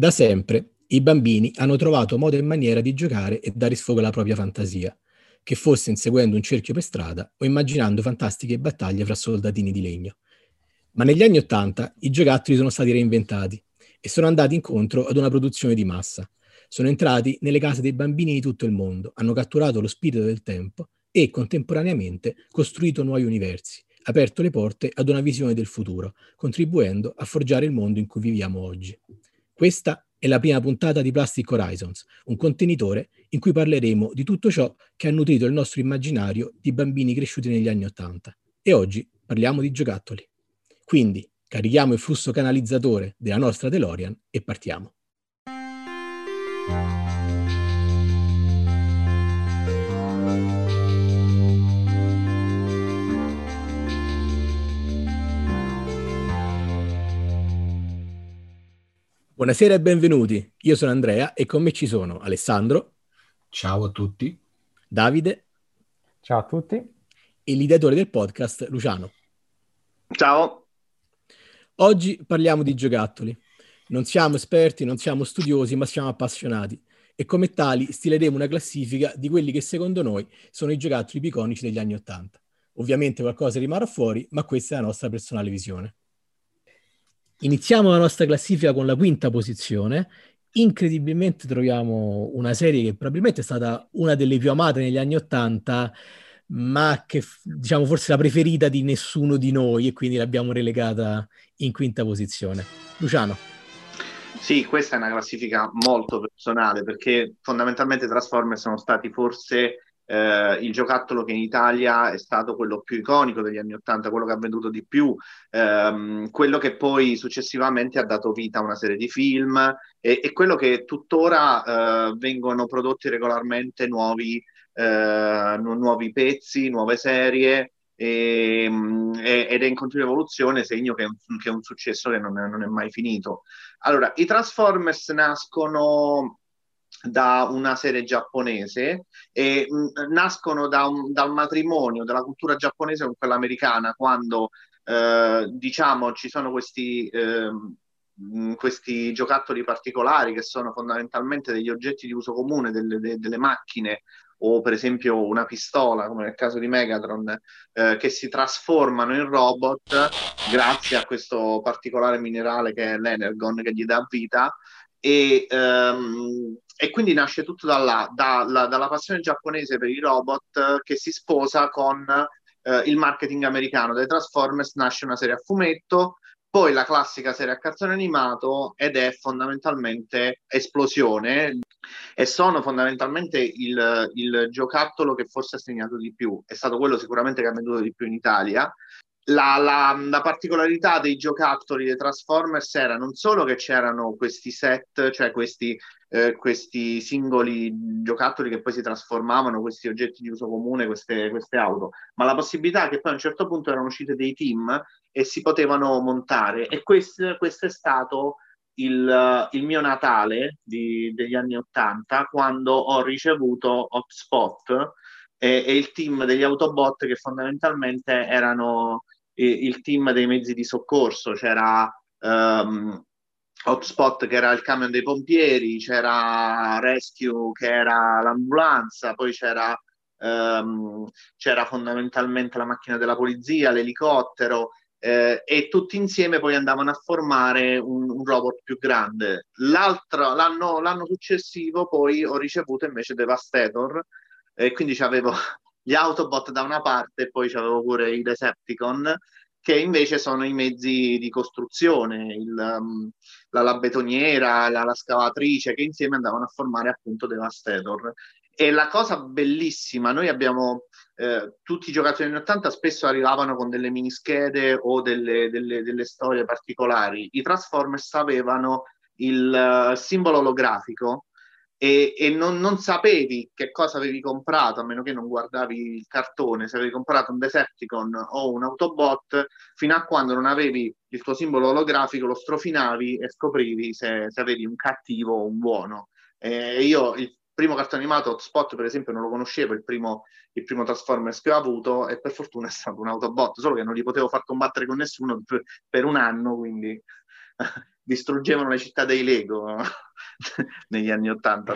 Da sempre i bambini hanno trovato modo e maniera di giocare e dare sfogo alla propria fantasia, che fosse inseguendo un cerchio per strada o immaginando fantastiche battaglie fra soldatini di legno. Ma negli anni Ottanta i giocattoli sono stati reinventati e sono andati incontro ad una produzione di massa. Sono entrati nelle case dei bambini di tutto il mondo, hanno catturato lo spirito del tempo e contemporaneamente costruito nuovi universi, aperto le porte ad una visione del futuro, contribuendo a forgiare il mondo in cui viviamo oggi. Questa è la prima puntata di Plastic Horizons, un contenitore in cui parleremo di tutto ciò che ha nutrito il nostro immaginario di bambini cresciuti negli anni Ottanta. E oggi parliamo di giocattoli. Quindi carichiamo il flusso canalizzatore della nostra DeLorean e partiamo. Buonasera e benvenuti, io sono Andrea e con me ci sono Alessandro. Ciao a tutti. Davide. Ciao a tutti. E l'ideatore del podcast, Luciano. Ciao. Oggi parliamo di giocattoli. Non siamo esperti, non siamo studiosi, ma siamo appassionati e come tali stileremo una classifica di quelli che secondo noi sono i giocattoli più iconici degli anni Ottanta. Ovviamente qualcosa rimarrà fuori, ma questa è la nostra personale visione. Iniziamo la nostra classifica con la quinta posizione. Incredibilmente troviamo una serie che probabilmente è stata una delle più amate negli anni Ottanta, ma che diciamo forse la preferita di nessuno di noi e quindi l'abbiamo relegata in quinta posizione. Luciano. Sì, questa è una classifica molto personale perché fondamentalmente Transformers sono stati forse il giocattolo che in Italia è stato quello più iconico degli anni Ottanta, quello che ha venduto di più, quello che poi successivamente ha dato vita a una serie di film e quello che tuttora vengono prodotti regolarmente nuovi pezzi, nuove serie ed è in continua evoluzione, segno che è un successo che non è mai finito. Allora, i Transformers nascono da una serie giapponese e nascono dal matrimonio della cultura giapponese con quella americana, quando diciamo ci sono questi giocattoli particolari che sono fondamentalmente degli oggetti di uso comune, delle macchine o per esempio una pistola come nel caso di Megatron, che si trasformano in robot grazie a questo particolare minerale che è l'Energon, che gli dà vita e quindi nasce tutto da là, dalla passione giapponese per i robot che si sposa con il marketing americano. Dai Transformers nasce una serie a fumetto, poi la classica serie a cartone animato ed è fondamentalmente esplosione e sono fondamentalmente il giocattolo che forse ha segnato di più, è stato quello sicuramente che ha venduto di più in Italia. La particolarità dei giocattoli dei Transformers era non solo che c'erano questi set, cioè questi singoli giocattoli che poi si trasformavano, questi oggetti di uso comune, queste auto, ma la possibilità che poi a un certo punto erano uscite dei team e si potevano montare. E questo è stato il mio Natale degli anni Ottanta, quando ho ricevuto Hotspot e il team degli Autobot, che fondamentalmente erano il team dei mezzi di soccorso. C'era Hotspot che era il camion dei pompieri, c'era Rescue che era l'ambulanza, poi c'era fondamentalmente la macchina della polizia, l'elicottero, e tutti insieme poi andavano a formare un robot più grande. L'anno successivo poi ho ricevuto invece Devastator e quindi avevo gli Autobot da una parte e poi c'avevo pure i Decepticon, che invece sono i mezzi di costruzione, la betoniera, la scavatrice, che insieme andavano a formare appunto Devastator. E la cosa bellissima, noi abbiamo tutti i giocatori anni 80 spesso arrivavano con delle minischede o delle storie particolari. I Transformers avevano il simbolo olografico e non sapevi che cosa avevi comprato, a meno che non guardavi il cartone, se avevi comprato un Decepticon o un Autobot, fino a quando non avevi il tuo simbolo olografico, lo strofinavi e scoprivi se avevi un cattivo o un buono. Io il primo cartone animato Hotspot per esempio non lo conoscevo, il primo Transformers che ho avuto, e per fortuna è stato un Autobot, solo che non li potevo far combattere con nessuno per un anno, quindi distruggevano le città dei Lego negli anni '80.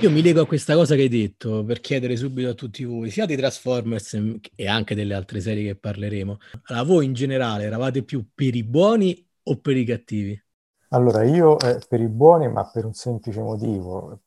Io mi lego a questa cosa che hai detto per chiedere subito a tutti voi, sia di Transformers e anche delle altre serie che parleremo. Allora, voi in generale eravate più per i buoni o per i cattivi? Allora, io per i buoni, ma per un semplice motivo,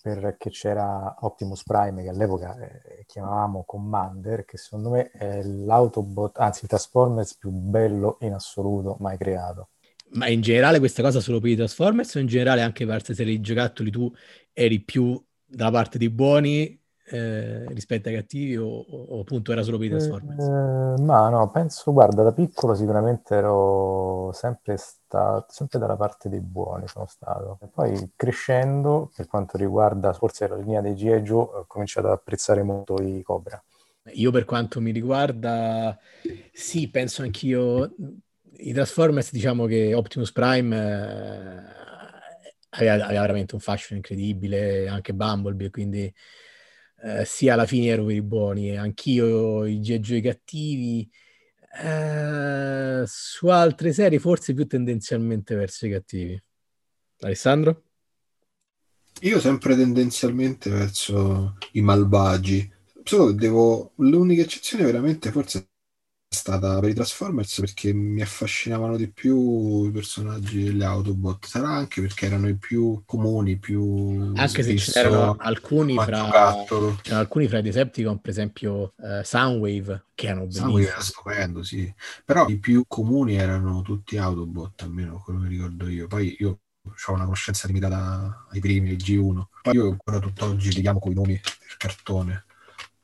perché c'era Optimus Prime, che all'epoca chiamavamo Commander, che secondo me è l'Autobot, anzi il Transformers più bello in assoluto mai creato. Ma in generale questa cosa solo per i Transformers o in generale anche per altre serie di giocattoli tu eri più dalla parte dei buoni rispetto ai cattivi o appunto era solo per i Transformers? Ma no, penso, guarda, da piccolo sicuramente ero sempre dalla parte dei buoni sono stato. E poi crescendo, per quanto riguarda forse la linea dei G.I. Joe, ho cominciato ad apprezzare molto i Cobra. Io per quanto mi riguarda, sì, penso anch'io... I Transformers, diciamo che Optimus Prime aveva veramente un fascino incredibile, anche Bumblebee, quindi sì, alla fine ero per i buoni, anch'io i G.I. Joe cattivi, su altre serie forse più tendenzialmente verso i cattivi. Alessandro? Io sempre tendenzialmente verso i malvagi, solo l'unica eccezione veramente forse è stata per i Transformers, perché mi affascinavano di più i personaggi degli Autobot, sarà anche perché erano i più comuni, più anche se c'erano alcuni fra i Decepticon, per esempio Soundwave, che erano bellissimi. Soundwave era stupendo, sì, però i più comuni erano tutti Autobot, almeno quello che ricordo io. Poi io ho una conoscenza limitata ai primi, ai G1, poi io ancora tutt'oggi li chiamo con i nomi del cartone.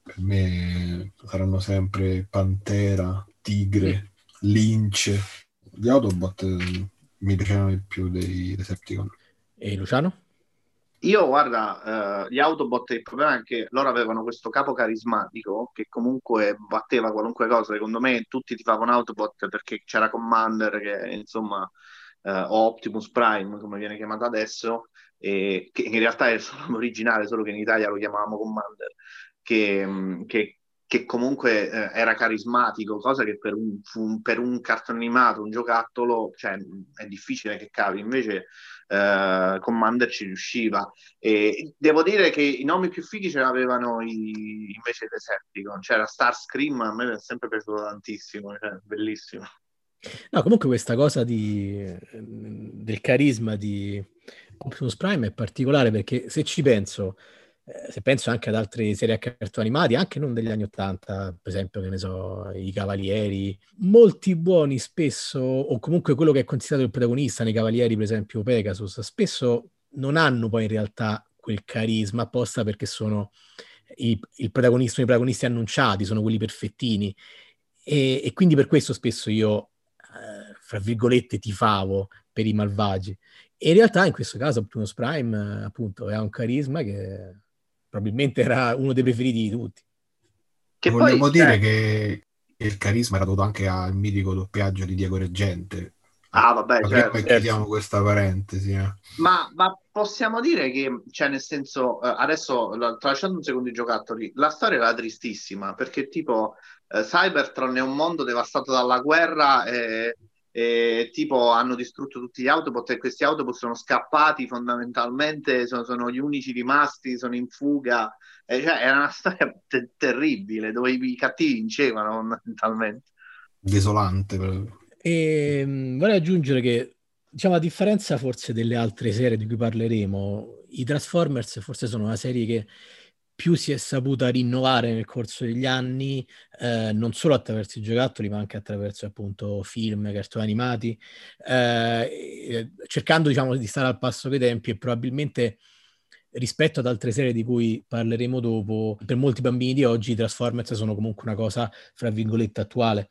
Per me saranno sempre Pantera, Tigre, Lince. Gli Autobot mi piacevano di più dei Decepticon. E Luciano? Io, guarda, gli Autobot, il problema è che loro avevano questo capo carismatico che comunque batteva qualunque cosa. Secondo me tutti tifavano Autobot perché c'era Commander, che insomma, o Optimus Prime, come viene chiamato adesso, e che in realtà è solo originale, solo che in Italia lo chiamavamo Commander. Che comunque era carismatico, cosa che per un cartone animato, un giocattolo, cioè, è difficile che cavi, invece Commander ci riusciva. E devo dire che i nomi più fighi ce l'avevano invece Decepticon, c'era Starscream, a me è sempre piaciuto tantissimo, cioè, bellissimo. No, comunque questa cosa del carisma di Optimus Prime è particolare, perché se ci penso... Se penso anche ad altre serie a cartoni animati, anche non degli anni '80, per esempio, che ne so, i Cavalieri, molti buoni spesso, o comunque quello che è considerato il protagonista nei Cavalieri, per esempio Pegasus, spesso non hanno poi in realtà quel carisma apposta, perché sono i protagonisti annunciati, sono quelli perfettini, e quindi per questo spesso io, fra virgolette, tifavo per i malvagi. E in realtà in questo caso Optimus Prime, appunto, ha un carisma che... probabilmente era uno dei preferiti di tutti. Che vogliamo dire che il carisma era dovuto anche al mitico doppiaggio di Diego Reggente. Ah, vabbè, certo. Chiudiamo questa parentesi. Ma possiamo dire che, cioè, nel senso, adesso, tralasciando un secondo i giocattoli, la storia era tristissima, perché tipo Cybertron è un mondo devastato dalla guerra e tipo hanno distrutto tutti gli Autobot, e questi Autobot sono scappati fondamentalmente, sono gli unici rimasti, sono in fuga, e cioè, era una storia terribile, dove i cattivi vincevano fondamentalmente, desolante proprio. E vorrei aggiungere che, diciamo, a differenza forse delle altre serie di cui parleremo, i Transformers forse sono una serie che più si è saputa rinnovare nel corso degli anni, non solo attraverso i giocattoli, ma anche attraverso, appunto, film, cartoni animati, cercando, diciamo, di stare al passo coi tempi, e probabilmente rispetto ad altre serie di cui parleremo dopo, per molti bambini di oggi i Transformers sono comunque una cosa, fra virgolette, attuale.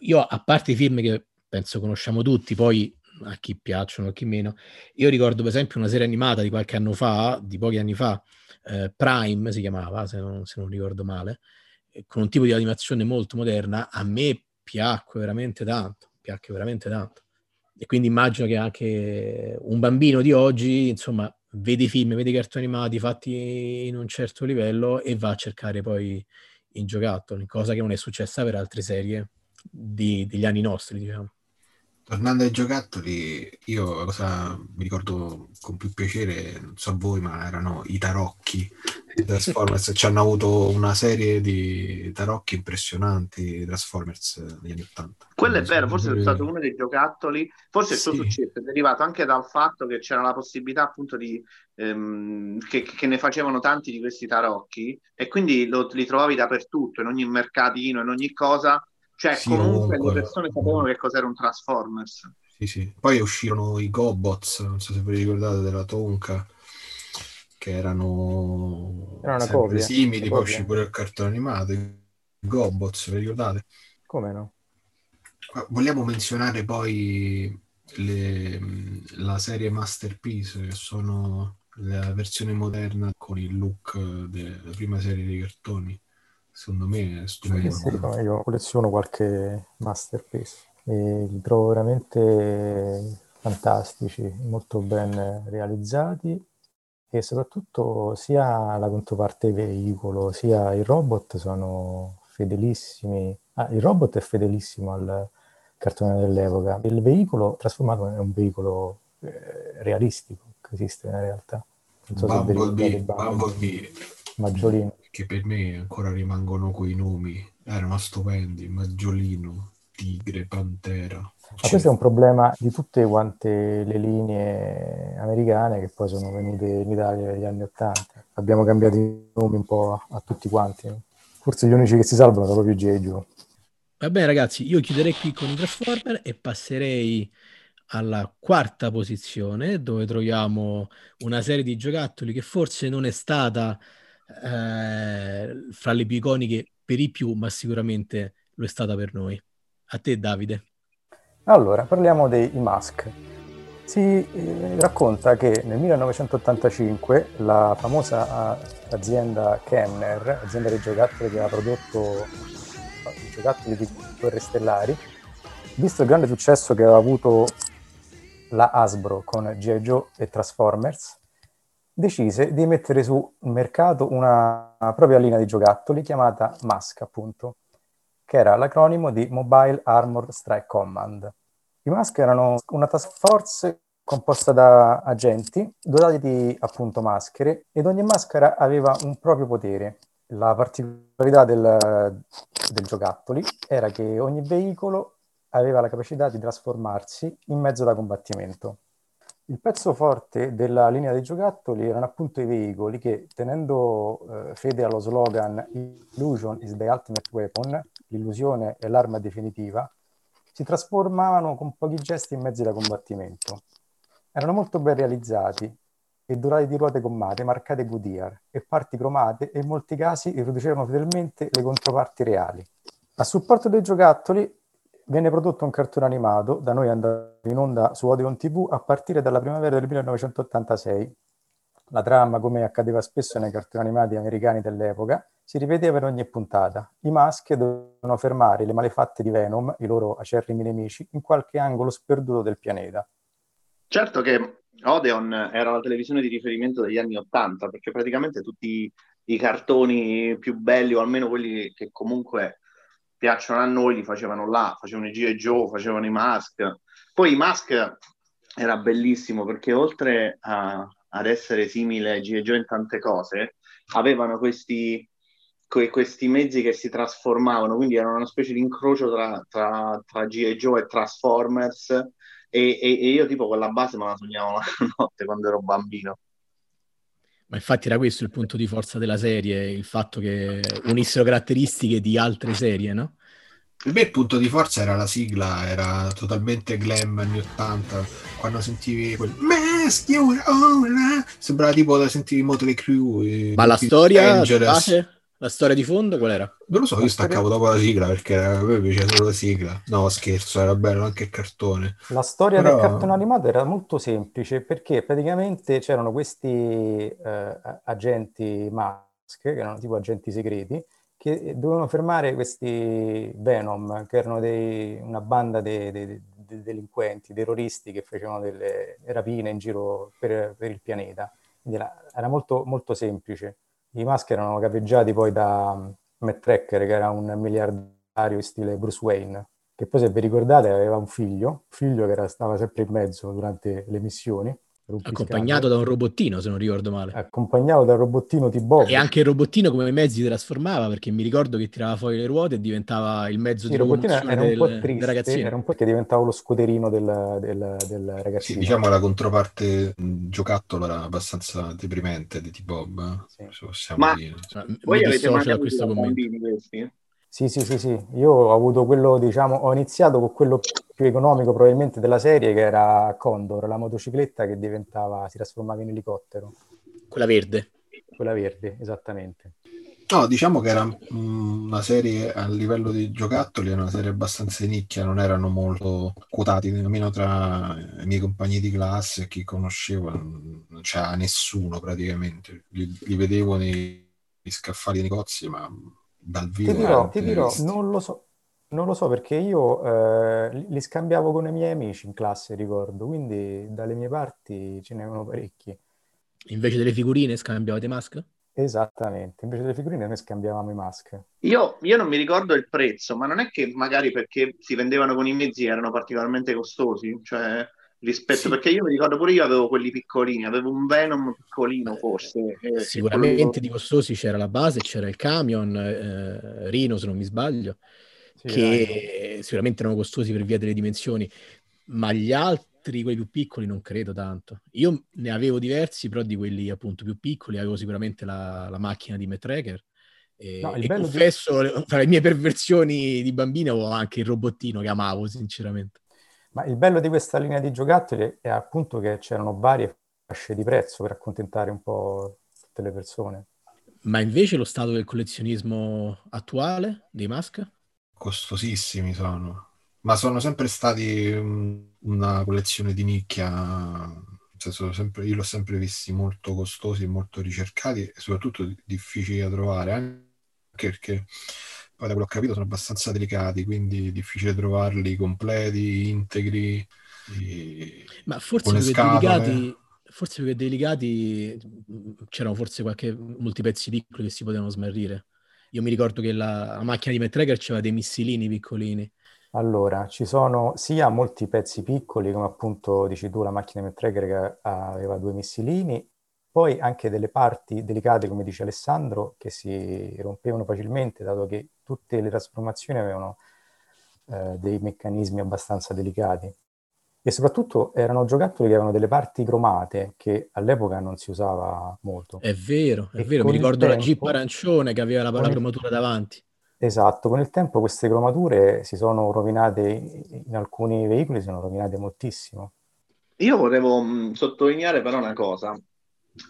Io, a parte i film che penso conosciamo tutti, poi a chi piacciono, a chi meno, io ricordo per esempio una serie animata di pochi anni fa, Prime si chiamava, se non ricordo male, con un tipo di animazione molto moderna. A me piacque veramente tanto, e quindi immagino che anche un bambino di oggi, insomma, vede i film, vede i cartoni animati fatti in un certo livello e va a cercare poi in giocattoli, cosa che non è successa per altre serie degli anni nostri, diciamo. Tornando ai giocattoli, io la cosa mi ricordo con più piacere, non so voi, ma erano i tarocchi di Transformers. Ci hanno avuto una serie di tarocchi impressionanti Transformers negli anni 80. Quello è vero, forse è stato uno dei giocattoli, forse il suo successo è derivato anche dal fatto che c'era la possibilità appunto di che ne facevano tanti di questi tarocchi e quindi li trovavi dappertutto, in ogni mercatino, in ogni cosa. Cioè, sì, comunque le persone sapevano che cos'era un Transformers. Sì, sì. Poi uscirono i GoBots, non so se vi ricordate, della Tonka, che erano sempre simili, poi uscì pure il cartone animato. I GoBots, vi ricordate? Come no? Vogliamo menzionare poi la serie Masterpiece, che sono la versione moderna con il look della prima serie di cartoni. Secondo me è stupendo. Sì, no, io colleziono qualche Masterpiece e li trovo veramente fantastici, molto ben realizzati, e soprattutto sia la controparte veicolo sia il robot sono fedelissimi. Il robot è fedelissimo al cartone dell'epoca. Il veicolo trasformato è un veicolo realistico che esiste nella realtà. Non so Bumblebee. Maggiolino, che per me ancora rimangono quei nomi, erano stupendi: Maggiolino, Tigre, Pantera. Ma questo è un problema di tutte quante le linee americane che poi sono venute in Italia negli anni 80. Abbiamo cambiato i nomi un po' a tutti quanti, no? Forse gli unici che si salvano sono proprio Geggio. Va bene ragazzi, io chiuderei qui con i Transformer e passerei alla quarta posizione, dove troviamo una serie di giocattoli che forse non è stata fra le più iconiche per i più, ma sicuramente lo è stata per noi. A te Davide. Allora, parliamo dei Mask. Si racconta che nel 1985 la famosa azienda Kemner, azienda dei giocattoli che aveva prodotto i giocattoli di Guerre Stellari, visto il grande successo che aveva avuto la Hasbro con G.I. Joe e Transformers, decise di mettere sul mercato una propria linea di giocattoli chiamata Mask, appunto, che era l'acronimo di Mobile Armored Strike Command. I Mask erano una task force composta da agenti dotati di, appunto, maschere, ed ogni maschera aveva un proprio potere. La particolarità del giocattoli era che ogni veicolo aveva la capacità di trasformarsi in mezzo da combattimento. Il pezzo forte della linea dei giocattoli erano appunto i veicoli che, tenendo fede allo slogan Illusion is the ultimate weapon, l'illusione è l'arma definitiva, si trasformavano con pochi gesti in mezzi da combattimento. Erano molto ben realizzati e dotati di ruote gommate marcate Goodyear e parti cromate, e in molti casi riproducevano fedelmente le controparti reali. A supporto dei giocattoli venne prodotto un cartone animato, da noi andato in onda su Odeon TV a partire dalla primavera del 1986. La trama, come accadeva spesso nei cartoni animati americani dell'epoca, si ripeteva in ogni puntata. I maschi dovevano fermare le malefatte di Venom, i loro acerrimi nemici, in qualche angolo sperduto del pianeta. Certo che Odeon era la televisione di riferimento degli anni 80, perché praticamente tutti i cartoni più belli, o almeno quelli che comunque piacciono a noi, li facevano là, facevano i G.I. Joe, facevano i Mask. Poi i Mask era bellissimo perché oltre ad essere simile ai G.I. Joe in tante cose, avevano questi mezzi che si trasformavano, quindi erano una specie di incrocio tra G.I. Joe e Transformers, e io tipo quella base me la sognavo la notte quando ero bambino. Ma infatti era questo il punto di forza della serie, il fatto che unissero caratteristiche di altre serie, no? Per me il punto di forza era la sigla, era totalmente glam anni 80, quando sentivi quel "Mask, you are all", sembrava tipo da sentire Motley Crue. Ma la storia, la storia di fondo qual era? Non lo so, io staccavo dopo la sigla perché a me piaceva solo la sigla. No, scherzo, era bello anche il cartone. La storia del cartone animato era molto semplice, perché praticamente c'erano questi agenti Mask, che erano tipo agenti segreti, che dovevano fermare questi Venom, che erano una banda di delinquenti, terroristi, che facevano delle rapine in giro per il pianeta. Quindi era molto, molto semplice. I Mask erano capeggiati poi da Matt Tracker, che era un miliardario in stile Bruce Wayne, che poi, se vi ricordate, aveva un figlio che stava sempre in mezzo durante le missioni. Accompagnato da un robottino, se non ricordo male. Accompagnato dal robottino T-Bob. E anche il robottino come mezzi si trasformava, perché mi ricordo che tirava fuori le ruote e diventava il mezzo di locomozione del ragazzino. Era un po' che diventava lo scuderino del ragazzino. Sì, diciamo la controparte giocattolo era abbastanza deprimente di T-Bob, sì. Se possiamo dire. Voi avete mai avuto bambini questi? Sì. Io ho avuto quello, diciamo, ho iniziato con quello più economico probabilmente della serie, che era Condor, la motocicletta che si trasformava in elicottero. Quella verde, esattamente. No, diciamo che era una serie a livello di giocattoli, era una serie abbastanza di nicchia, non erano molto quotati, nemmeno tra i miei compagni di classe, chi conosceva, non c'era nessuno praticamente. Li vedevo nei scaffali dei negozi, ma dal vivo ti dirò non lo so perché io li scambiavo con i miei amici in classe, ricordo, quindi dalle mie parti ce n'erano parecchi. Invece delle figurine scambiavate mask? Esattamente, invece delle figurine noi scambiavamo i mask. Io non mi ricordo il prezzo, ma non è che magari perché si vendevano con i mezzi erano particolarmente costosi, cioè rispetto, sì. Perché io mi ricordo pure io avevo quelli piccolini, avevo un Venom piccolino forse. Sicuramente quello... di costosi c'era la base, c'era il camion, Rino se non mi sbaglio, sì, che sicuramente erano costosi per via delle dimensioni, ma gli altri, quelli più piccoli, non credo tanto. Io ne avevo diversi, però di quelli appunto più piccoli avevo sicuramente la macchina di Matt Tracker. E confesso, tra le mie perversioni di bambino avevo anche il robottino che amavo sinceramente. Ma il bello di questa linea di giocattoli è appunto che c'erano varie fasce di prezzo per accontentare un po' tutte le persone. Ma invece lo stato del collezionismo attuale dei mask? Costosissimi sono, ma sono sempre stati una collezione di nicchia, cioè io l'ho sempre visti molto costosi, molto ricercati e soprattutto difficili da trovare, anche perché... Poi da quello che ho capito sono abbastanza delicati, quindi è difficile trovarli completi, integri, ma forse con le scatole. Forse perché delicati c'erano forse molti pezzi piccoli che si potevano smarrire. Io mi ricordo che la macchina di Matt Tracker c'aveva dei missilini piccolini. Allora, ci sono sia molti pezzi piccoli, come appunto dici tu, la macchina di Matt Tracker che aveva 2 missilini, poi anche delle parti delicate, come dice Alessandro, che si rompevano facilmente, dato che tutte le trasformazioni avevano dei meccanismi abbastanza delicati. E soprattutto erano giocattoli che avevano delle parti cromate, che all'epoca non si usava molto. È vero. Mi ricordo la Jeep arancione che aveva la cromatura davanti. Esatto, con il tempo queste cromature si sono rovinate, in alcuni veicoli si sono rovinate moltissimo. Io volevo sottolineare però una cosa,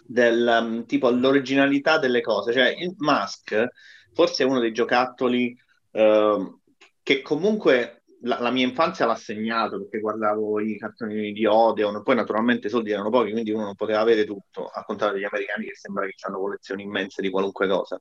del tipo l'originalità delle cose, cioè il Mask forse è uno dei giocattoli che comunque la mia infanzia l'ha segnato, perché guardavo i cartoni di Odeon, poi naturalmente i soldi erano pochi, quindi uno non poteva avere tutto, al contrario degli americani che sembra che hanno collezioni immense di qualunque cosa.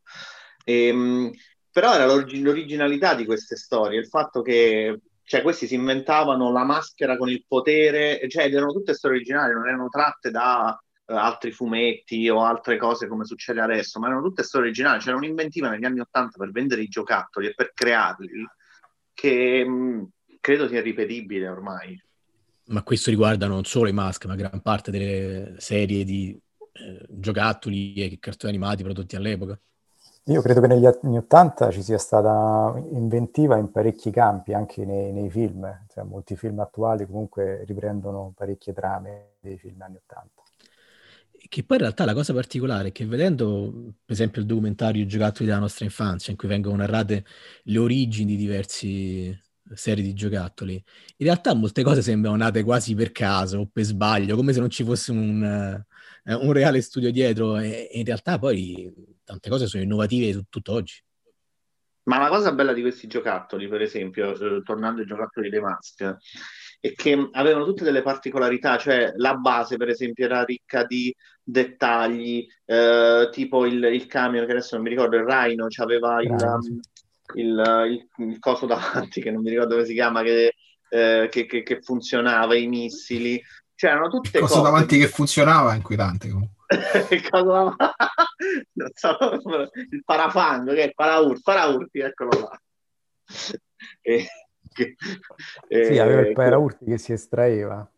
Però era l'originalità di queste storie, il fatto che, cioè, questi si inventavano la maschera con il potere, cioè erano tutte storie originali, non erano tratte da altri fumetti o altre cose come succede adesso, ma erano tutte storie originali. C'era un'inventiva negli anni '80 per vendere i giocattoli e per crearli che credo sia ripetibile ormai. Ma questo riguarda non solo i Mask, ma gran parte delle serie di giocattoli e cartoni animati prodotti all'epoca. Io credo che negli anni '80 ci sia stata inventiva in parecchi campi, anche nei film. Cioè, molti film attuali comunque riprendono parecchie trame dei film anni '80. Che poi in realtà la cosa particolare è che, vedendo per esempio il documentario Giocattoli della nostra infanzia, in cui vengono narrate le origini di diverse serie di giocattoli, in realtà molte cose sembrano nate quasi per caso o per sbaglio, come se non ci fosse un reale studio dietro, e in realtà poi tante cose sono innovative tutt'oggi. Ma la cosa bella di questi giocattoli, per esempio, tornando ai giocattoli dei Mask, e che avevano tutte delle particolarità, cioè la base per esempio era ricca di dettagli, tipo il camion, che adesso non mi ricordo, il Rhino, c'aveva il coso davanti, che non mi ricordo come si chiama, che funzionava, i missili, c'erano tutte cose. Il coso davanti che funzionava è inquietante comunque. Non so, il parafango, che è il paraurti, eccolo là. Urti. Sì, aveva il paraurti che si estraeva.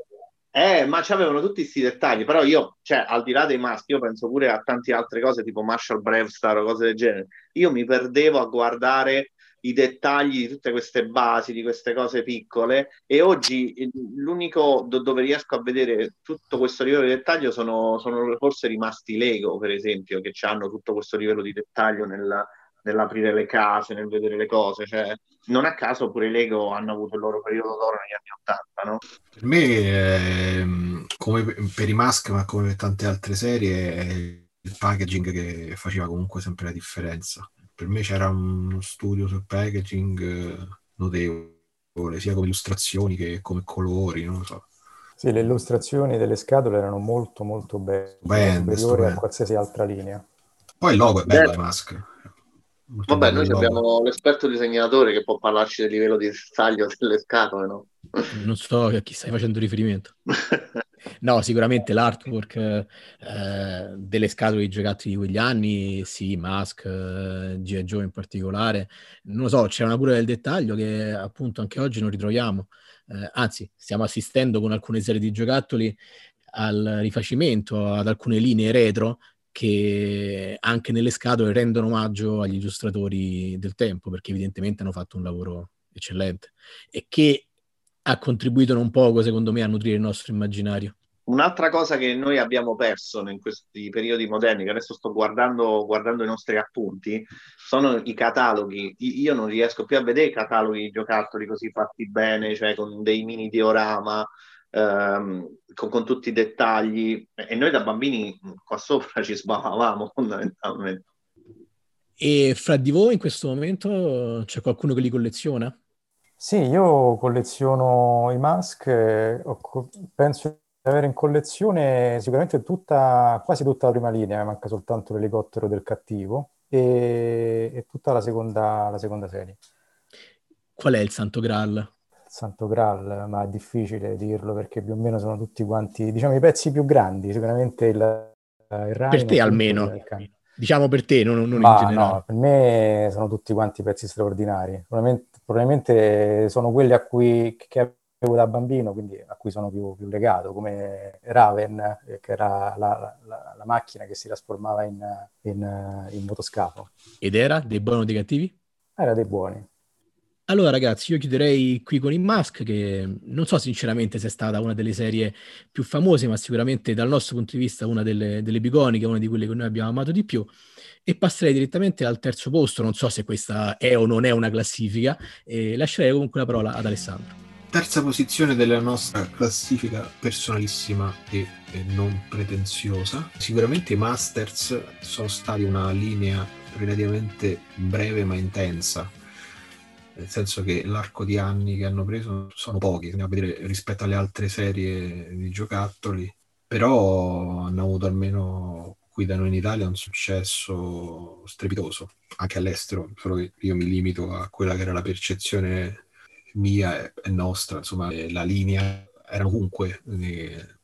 Ma c'avevano tutti questi dettagli, però io, cioè, al di là dei maschi, io penso pure a tante altre cose, tipo Marshall Bravestar o cose del genere. Io mi perdevo a guardare i dettagli di tutte queste basi, di queste cose piccole, e oggi l'unico dove riesco a vedere tutto questo livello di dettaglio sono forse rimasti Lego, per esempio, che hanno tutto questo livello di dettaglio nell'aprire le case, nel vedere le cose, cioè non a caso pure i Lego hanno avuto il loro periodo d'oro negli anni '80, no? Per me, come per i Musk, ma come per tante altre serie, è il packaging che faceva comunque sempre la differenza. Per me c'era uno studio sul packaging notevole, sia come illustrazioni che come colori, non lo so. Sì, le illustrazioni delle scatole erano molto molto belle, superiori a qualsiasi altra linea. Poi il logo è bello, Musk. Molto vabbè, noi abbiamo l'esperto disegnatore che può parlarci del livello di dettaglio delle scatole, no? Non so a chi stai facendo riferimento. No, sicuramente l'artwork delle scatole di giocattoli di quegli anni, sì, Musk, G.I. Joe in particolare, non lo so, c'era una cura del dettaglio che appunto anche oggi non ritroviamo. Anzi, stiamo assistendo con alcune serie di giocattoli al rifacimento, ad alcune linee retro, che anche nelle scatole rendono omaggio agli illustratori del tempo, perché evidentemente hanno fatto un lavoro eccellente e che ha contribuito non poco, secondo me, a nutrire il nostro immaginario. Un'altra cosa che noi abbiamo perso in questi periodi moderni, che adesso sto guardando i nostri appunti, sono i cataloghi. Io non riesco più a vedere i cataloghi di giocattoli così fatti bene, cioè con dei mini diorama, con tutti i dettagli, e noi da bambini qua sopra ci sbavavamo fondamentalmente. E fra di voi in questo momento c'è qualcuno che li colleziona? Sì, io colleziono i Musk, penso di avere in collezione sicuramente quasi tutta la prima linea, manca soltanto l'elicottero del cattivo e tutta la seconda serie. Qual è il Santo Graal? Santo Graal, ma è difficile dirlo perché più o meno sono tutti quanti, diciamo, i pezzi più grandi, sicuramente il ramo. Per te almeno, diciamo per te, non in generale. No, per me sono tutti quanti pezzi straordinari, probabilmente sono quelli a cui che avevo da bambino, quindi a cui sono più legato, come Raven, che era la macchina che si trasformava in motoscafo. Ed era dei buoni o dei cattivi? Era dei buoni. Allora ragazzi, io chiuderei qui con il Musk, che non so sinceramente se è stata una delle serie più famose, ma sicuramente dal nostro punto di vista una delle biconiche, una di quelle che noi abbiamo amato di più, e passerei direttamente al terzo posto. Non so se questa è o non è una classifica, e lascerei comunque la parola ad Alessandro. Terza posizione della nostra classifica personalissima e non pretenziosa. Sicuramente i Masters sono stati una linea relativamente breve ma intensa, nel senso che l'arco di anni che hanno preso sono pochi, andiamo a vedere rispetto alle altre serie di giocattoli, però hanno avuto almeno qui da noi in Italia un successo strepitoso, anche all'estero, solo che io mi limito a quella che era la percezione mia e nostra, insomma la linea era ovunque,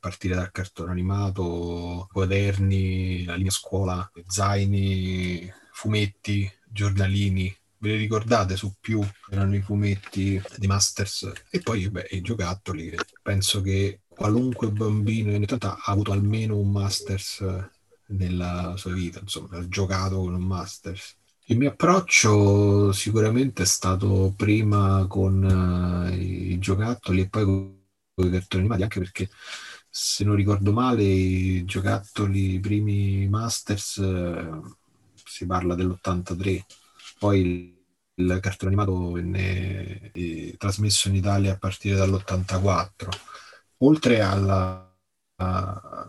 partire dal cartone animato, quaderni, la linea scuola, zaini, fumetti, giornalini. Ve li ricordate su più? Erano i fumetti di Masters e poi i giocattoli. Penso che qualunque bambino in età ha avuto almeno un Masters nella sua vita, insomma, ha giocato con un Masters. Il mio approccio sicuramente è stato prima con i giocattoli e poi con i cartoni animati, anche perché se non ricordo male i giocattoli, i primi Masters, si parla dell'83. Poi il cartone animato venne trasmesso in Italia a partire dall'84. Oltre alla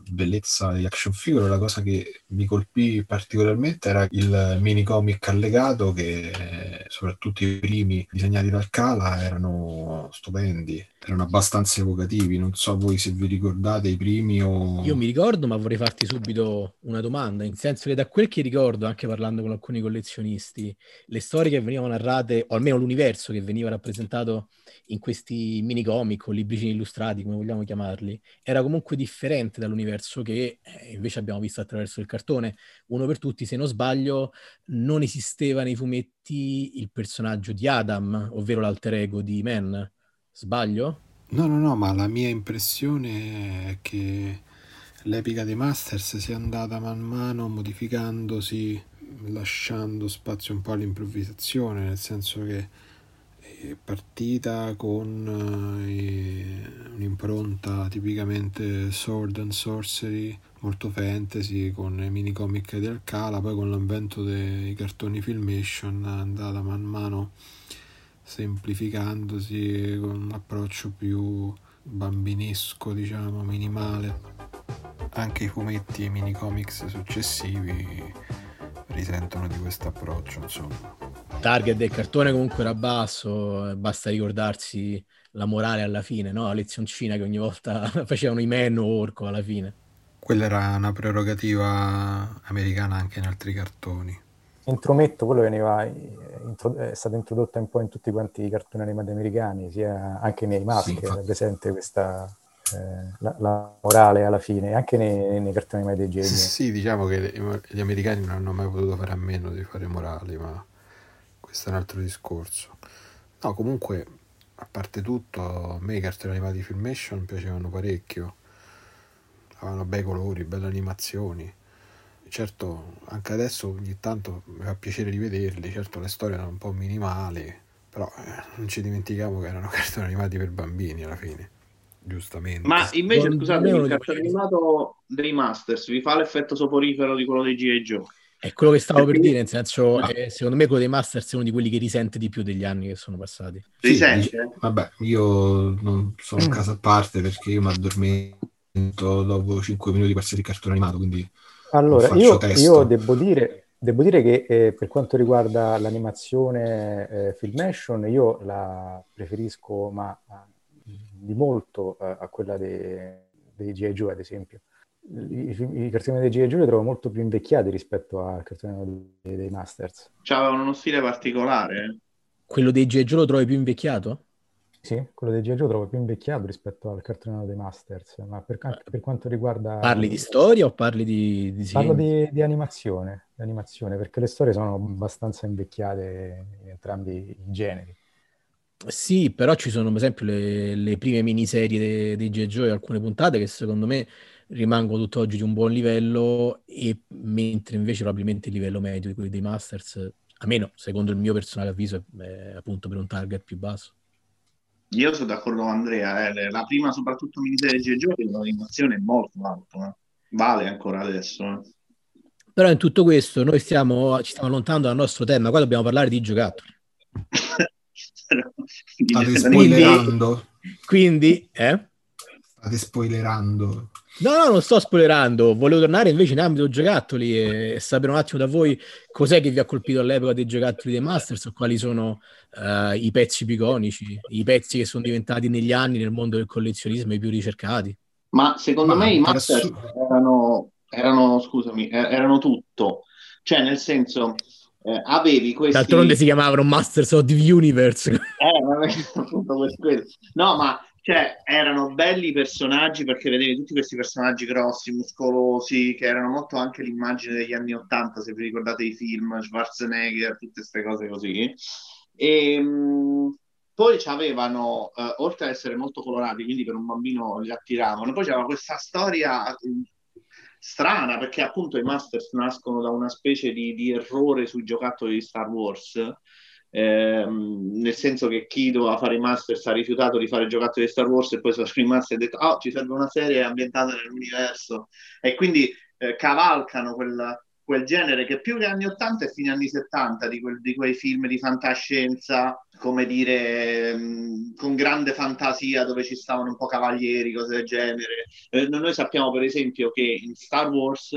bellezza di action figure, la cosa che mi colpì particolarmente era il minicomic allegato, che soprattutto i primi disegnati dal Cala erano stupendi, erano abbastanza evocativi. Non so voi se vi ricordate i primi o... Io mi ricordo, ma vorrei farti subito una domanda, in senso che da quel che ricordo, anche parlando con alcuni collezionisti, le storie che venivano narrate, o almeno l'universo che veniva rappresentato in questi minicomic o libricini illustrati, come vogliamo chiamarli, era comunque differente dall'universo che invece abbiamo visto attraverso il cartone. Uno per tutti, se non sbaglio, non esisteva nei fumetti interpretati il personaggio di Adam, ovvero l'alter ego di Man. Sbaglio? No, ma la mia impressione è che l'epica dei Masters sia andata man mano modificandosi, lasciando spazio un po' all'improvvisazione, nel senso che è partita con un'impronta tipicamente sword and sorcery, molto fantasy, con i mini comic di Alcala, poi con l'avvento dei cartoni Filmation è andata man mano semplificandosi, con un approccio più bambinesco, diciamo, minimale. Anche i fumetti e i mini comics successivi risentono di questo approccio, insomma. Target del cartone comunque era basso, basta ricordarsi la morale alla fine, no? La lezioncina che ogni volta facevano i Men o Orco alla fine. Quella era una prerogativa americana anche in altri cartoni. Intrometto, quello veniva, è stata introdotta un po' in tutti quanti i cartoni animati americani, sia anche nei maschi, era presente questa... La morale alla fine, anche nei cartoni animati dei geni. Sì, diciamo che gli americani non hanno mai potuto fare a meno di fare morali, ma questo è un altro discorso. No, comunque, a parte tutto, a me i cartoni animati Filmation piacevano parecchio, avevano bei colori, belle animazioni. Certo, anche adesso ogni tanto mi fa piacere rivederli, certo le storie erano un po' minimali, però non ci dimentichiamo che erano cartoni animati per bambini alla fine. Giustamente. Ma invece, scusate, il cartone animato dei Masters vi fa l'effetto soporifero di quello dei G.I. Joe? È quello che stavo per dire, nel senso, secondo me quello dei Masters è uno di quelli che risente di più degli anni che sono passati. Risente? Sì, vabbè, io non sono un caso a parte perché io mi addormento dopo 5 minuti di qualsiasi cartone animato, quindi allora, io devo dire che per quanto riguarda l'animazione Filmation, io la preferisco, ma di molto a quella dei G.I. Joe, ad esempio. I cartoni dei G.I. Joe li trovo molto più invecchiati rispetto al cartone dei Masters. C'avevano uno stile particolare. Quello dei G.I. Joe lo trovi più invecchiato? Sì, quello dei G.I. Joe lo trovo più invecchiato rispetto al cartone dei Masters, ma per quanto riguarda... Parli di storia o parli di... Parlo di animazione, perché le storie sono abbastanza invecchiate in entrambi i generi. Sì, però ci sono per esempio le prime miniserie di G.I. Joe e alcune puntate che secondo me rimangono tutt'oggi di un buon livello, e mentre invece probabilmente il livello medio di quelli dei Masters, almeno secondo il mio personale avviso, è appunto per un target più basso. Io sono d'accordo con Andrea, la prima soprattutto miniserie di G.I. Joe è un'animazione molto alta, vale ancora adesso. Però in tutto questo noi ci stiamo allontanando dal nostro tema, qua dobbiamo parlare di giocattoli. State spoilerando. Quindi, State spoilerando. No, non sto spoilerando. Volevo tornare invece in ambito giocattoli e sapere un attimo da voi cos'è che vi ha colpito all'epoca dei giocattoli dei Masters, o quali sono i pezzi più iconici, i pezzi che sono diventati negli anni nel mondo del collezionismo i più ricercati. Ma secondo me i Masters erano tutto. Cioè, nel senso... avevi questi... D'altronde si chiamavano Masters of the Universe. No, ma cioè, erano belli personaggi, perché vedevi tutti questi personaggi grossi, muscolosi, che erano molto anche l'immagine degli anni '80, se vi ricordate i film, Schwarzenegger, tutte queste cose così. E poi c'avevano, oltre ad essere molto colorati, quindi per un bambino li attiravano, poi c'era questa storia... strana, perché appunto i Masters nascono da una specie di errore sui giocattoli di Star Wars, nel senso che chi doveva fare i Masters ha rifiutato di fare giocattoli di Star Wars, e poi sono rimasti e ha detto ci serve una serie ambientata nell'universo, e quindi cavalcano quel genere che più gli anni 80 e fine anni 70 di quei film di fantascienza, come dire, con grande fantasia, dove ci stavano un po' cavalieri, cose del genere. Noi sappiamo per esempio che in Star Wars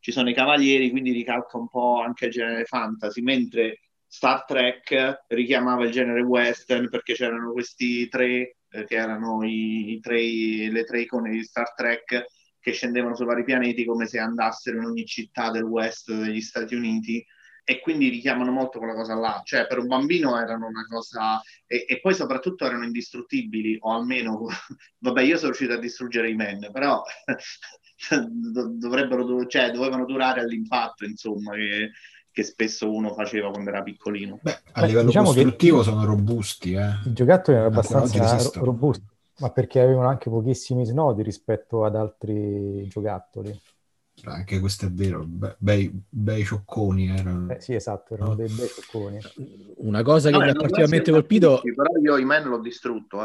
ci sono i cavalieri, quindi ricalca un po' anche il genere fantasy, mentre Star Trek richiamava il genere western, perché c'erano questi tre, che erano le tre icone di Star Trek, che scendevano sui vari pianeti come se andassero in ogni città del West degli Stati Uniti, e quindi richiamano molto quella cosa là. Cioè, per un bambino erano una cosa... E poi soprattutto erano indistruttibili, o almeno... Vabbè, io sono riuscito a distruggere i Men, però dovevano durare all'impatto, insomma, che spesso uno faceva quando era piccolino. Beh, a livello costruttivo che sono robusti. I giocattoli erano abbastanza robusti, ma perché avevano anche pochissimi snodi rispetto ad altri giocattoli. Anche questo è vero, bei ciocconi erano. Sì, esatto, erano dei bei ciocconi. Una cosa che mi ha particolarmente colpito... Però io He-Man l'ho distrutto,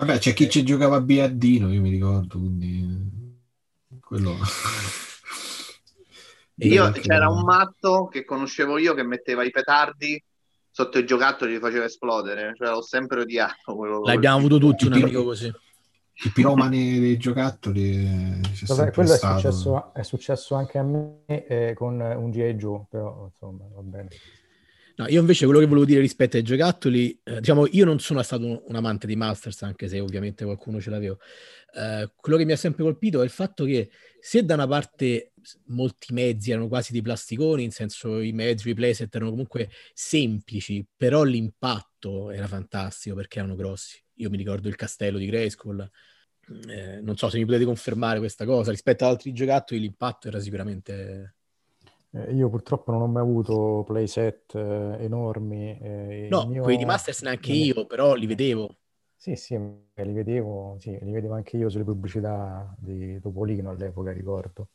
Vabbè, c'è chi ci giocava a biliardino, io mi ricordo, quindi... Quello... Io c'era un matto che conoscevo io che metteva i petardi sotto i giocattoli e li faceva esplodere, cioè l'ho sempre odiato quello. L'abbiamo avuto tutti un amico così, il piromane dei giocattoli. Vabbè, quello è successo anche a me con un G.I. Joe, però insomma va bene. No, io invece quello che volevo dire rispetto ai giocattoli, diciamo, io non sono stato un amante di Masters, anche se ovviamente qualcuno ce l'avevo. Quello che mi ha sempre colpito è il fatto che, se da una parte molti mezzi erano quasi di plasticoni, in senso i mezzi, i playset erano comunque semplici, però l'impatto era fantastico perché erano grossi. Io mi ricordo il castello di Grayskull, non so se mi potete confermare questa cosa, rispetto ad altri giocattoli l'impatto era sicuramente... Io purtroppo non ho mai avuto playset enormi. Quelli di Masters neanche io, però li vedevo. Sì, li vedevo anche io sulle pubblicità di Topolino all'epoca, ricordo.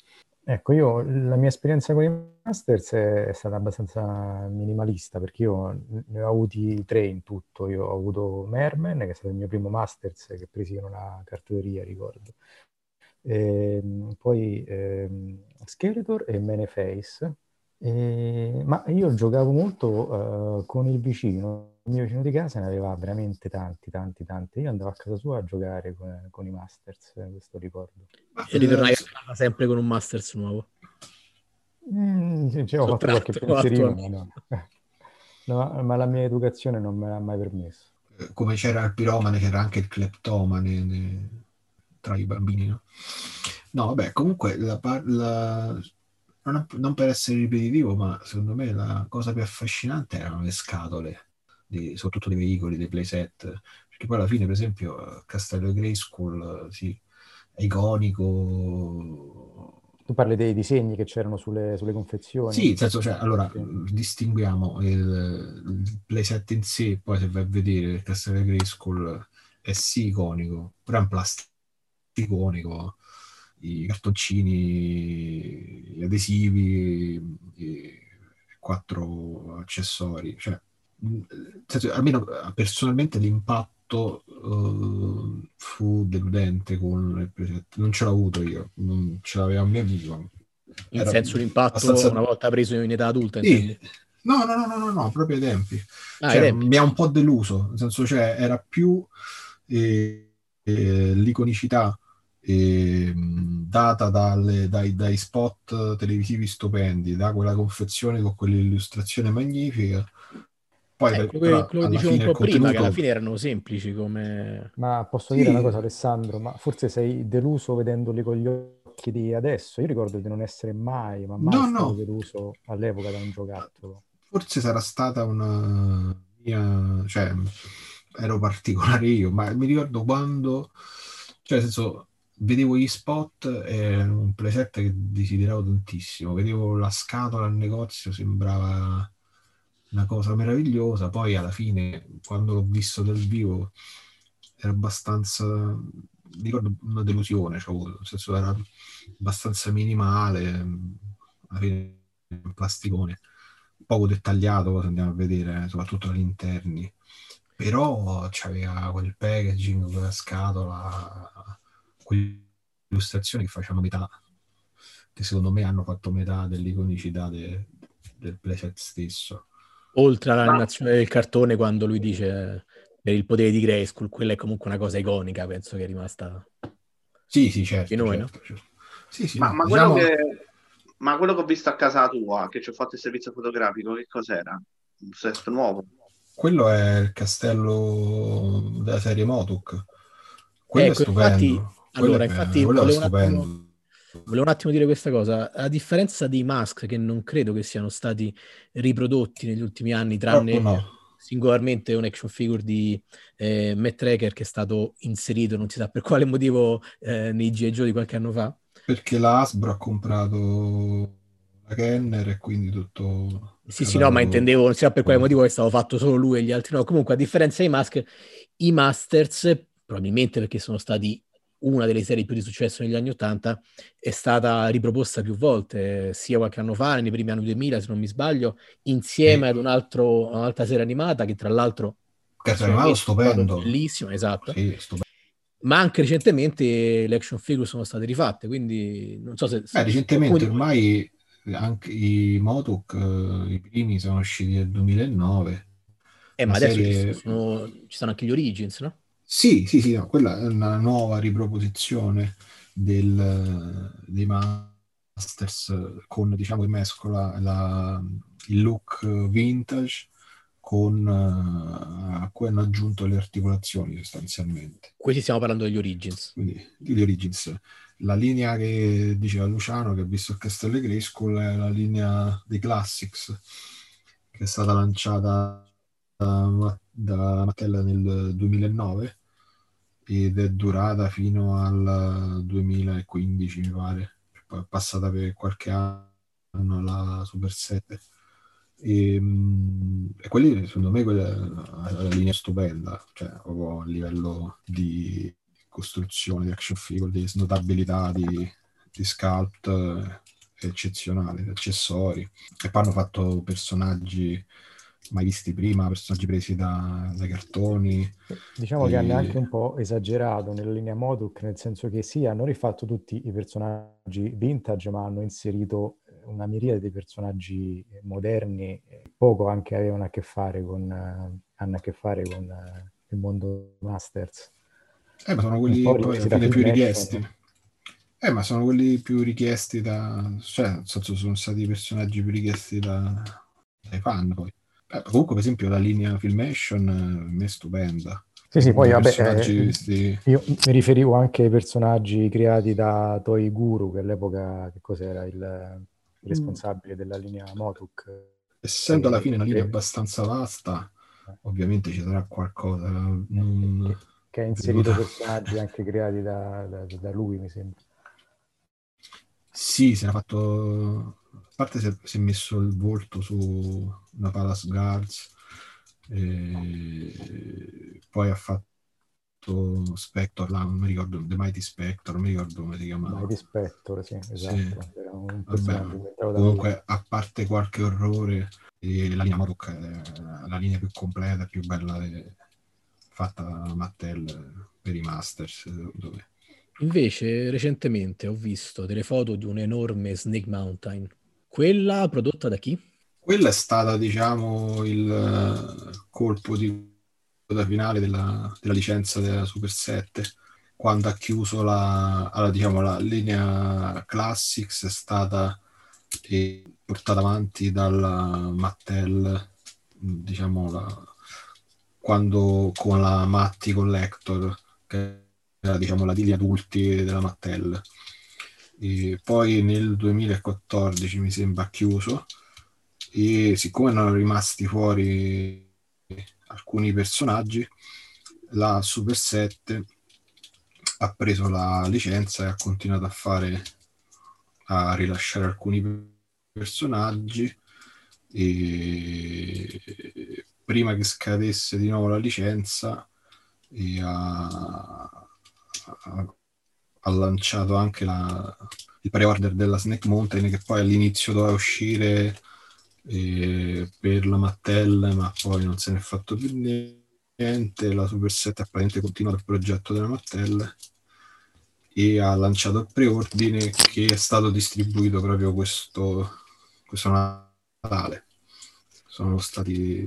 Ecco, io la mia esperienza con i Masters è stata abbastanza minimalista, perché io ne ho avuti 3 in tutto. Io ho avuto Merman, che è stato il mio primo Masters, che presi in una cartoleria, ricordo. Poi Skeletor e Meneface, ma io giocavo molto con il vicino, il mio vicino di casa ne aveva veramente tanti, io andavo a casa sua a giocare con i Masters, questo ricordo. E ritornai a casa sempre con un Masters nuovo? Ho fatto qualche pensierino, no, ma la mia educazione non me l'ha mai permesso. Come c'era il piromane, c'era anche il cleptomane tra i bambini, no? No, vabbè, comunque, non per essere ripetitivo, ma secondo me la cosa più affascinante erano le scatole, soprattutto dei veicoli, dei playset, perché poi alla fine, per esempio, Castello Grayskull, sì, è iconico... Tu parli dei disegni che c'erano sulle confezioni? Sì, nel senso, cioè, allora, distinguiamo il playset in sé, poi se vai a vedere Castello Grayskull è sì iconico, però è un plastico, iconico, i cartoncini, gli adesivi, i 4 accessori, cioè, almeno personalmente l'impatto fu deludente con il preset. Non ce l'ho avuto io, non ce l'aveva un mio amico. Nel senso, l'impatto abbastanza... una volta preso in età adulta, intendi? Sì. No, proprio ai tempi. Tempi. Mi ha un po' deluso, nel senso, cioè, era più l'iconicità data dai spot televisivi stupendi, da quella confezione con quell'illustrazione magnifica. Poi quello dicevo un po' prima, che alla fine erano semplici come... Ma posso dire una cosa, Alessandro? Ma forse sei deluso vedendoli con gli occhi di adesso? Io ricordo di non essere mai stato deluso all'epoca da un giocattolo. Forse sarà stata una mia... cioè, ero particolare io, ma mi ricordo quando... cioè, nel senso, vedevo gli spot, era un preset che desideravo tantissimo, vedevo la scatola al negozio, sembrava una cosa meravigliosa, poi alla fine, quando l'ho visto dal vivo, era abbastanza, mi ricordo una delusione, cioè, nel senso, era abbastanza minimale, alla fine un plasticone, poco dettagliato, cosa andiamo a vedere, soprattutto agli interni. Però c'aveva quel packaging, quella scatola, quell'illustrazione che facevano metà, che secondo me hanno fatto metà dell'iconicità del playset stesso. Oltre all'animazione del cartone, quando lui dice per il potere di Grayskull, quella è comunque una cosa iconica, penso che è rimasta. Sì, certo. Certo. Sì, ma diciamo... quello che ho visto a casa tua, che ci ho fatto il servizio fotografico, che cos'era? Un set nuovo? Quello è il castello della serie Motuk. Quello è stupendo. Volevo un attimo dire questa cosa. A differenza di Musk, che non credo che siano stati riprodotti negli ultimi anni, tranne singolarmente un action figure di Matt Tracker, che è stato inserito, non si sa per quale motivo, nei G.I. Joe di qualche anno fa. Perché la Hasbro ha comprato la Kenner e quindi tutto... Sì, no, ma intendevo, non si sa per quale motivo è stato fatto solo lui e gli altri no. Comunque, a differenza dei Mask, i Masters, probabilmente perché sono stati una delle serie più di successo negli anni 80, è stata riproposta più volte, sia qualche anno fa, nei primi anni 2000, se non mi sbaglio, insieme ad un'altra serie animata che tra l'altro... Caso animato stupendo. Bellissimo, esatto. Sì, stupendo. Ma anche recentemente le action figure sono state rifatte, quindi non so se... recentemente ormai anche i Motuk, i primi, sono usciti nel 2009. Ma adesso serie... ci sono anche gli Origins, no? Sì, no, quella è una nuova riproposizione dei Masters con, diciamo, che mescola il look vintage con a cui hanno aggiunto le articolazioni sostanzialmente. Qui stiamo parlando degli Origins. Quindi, gli Origins, la linea che diceva Luciano che ha visto il Castello Grayskull è la linea dei Classics che è stata lanciata da Mattel nel 2009 ed è durata fino al 2015 mi pare, poi è passata per qualche anno la Super 7. E quelli secondo me la linea stupenda, cioè proprio a livello di costruzione, di action figure, di snodabilità, di sculpt eccezionale, di accessori, e poi hanno fatto personaggi mai visti prima, personaggi presi dai cartoni, diciamo, che hanno anche un po' esagerato nella linea Modoc, nel senso che sì, hanno rifatto tutti i personaggi vintage ma hanno inserito una miriade di personaggi moderni, poco anche avevano a che fare con il mondo Masters. Ma sono quelli più richiesti. Ma sono quelli più richiesti cioè, nel senso, sono stati i personaggi più richiesti dai fan poi. Comunque, per esempio, la linea Filmation è stupenda. Sì, poi io mi riferivo anche ai personaggi creati da Toy Guru, che all'epoca che cos'era il responsabile della linea Motuk. Essendo alla fine una linea abbastanza vasta, ovviamente ci sarà qualcosa che ha inserito personaggi anche creati da lui, mi sembra. Sì, se ne ha fatto, a parte si è messo il volto su una Palace Guards, poi ha fatto Spector, non mi ricordo, The Mighty Spector, non mi ricordo come si chiamava. Mighty Spector, sì, esatto. Sì. Era un personaggio. Comunque, a parte qualche orrore, la linea Modoc è la linea più completa, più bella fatta da Mattel per i Masters, secondo me. Invece, recentemente ho visto delle foto di un'enorme Snake Mountain. Quella prodotta da chi? Quella è stata, diciamo, il colpo di finale della licenza della Super 7, quando ha chiuso la linea Classics. È stata portata avanti dalla Mattel, diciamo, quando con la Matty Collector, che era, diciamo, la linea adulti della Mattel, e poi nel 2014 mi sembra ha chiuso, e siccome erano rimasti fuori alcuni personaggi, la Super 7 ha preso la licenza e ha continuato a rilasciare alcuni personaggi, e prima che scadesse di nuovo la licenza ha lanciato anche il pre-order della Snake Mountain, che poi all'inizio doveva uscire per la Mattel, ma poi non se ne è fatto più niente. La Super 7 ha apparentemente continuato il progetto della Mattel e ha lanciato il preordine, che è stato distribuito proprio questo Natale. Sono stati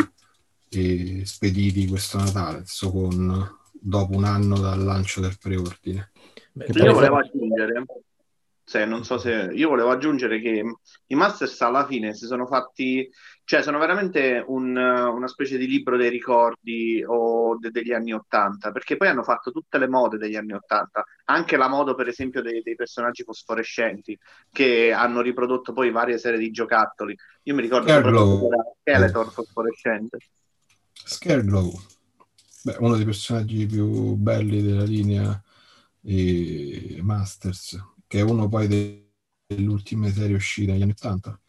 spediti questo Natale, dopo un anno dal lancio del preordine. Io volevo aggiungere... io volevo aggiungere che i Masters alla fine si sono fatti, cioè sono veramente una specie di libro dei ricordi o degli anni 80, perché poi hanno fatto tutte le mode degli anni 80, anche la moda per esempio dei personaggi fosforescenti, che hanno riprodotto poi varie serie di giocattoli. Io mi ricordo soprattutto era Skeletor fosforescente. Scareglow, uno dei personaggi più belli della linea Masters, che è uno poi dei dell'ultima serie uscita negli anni 80,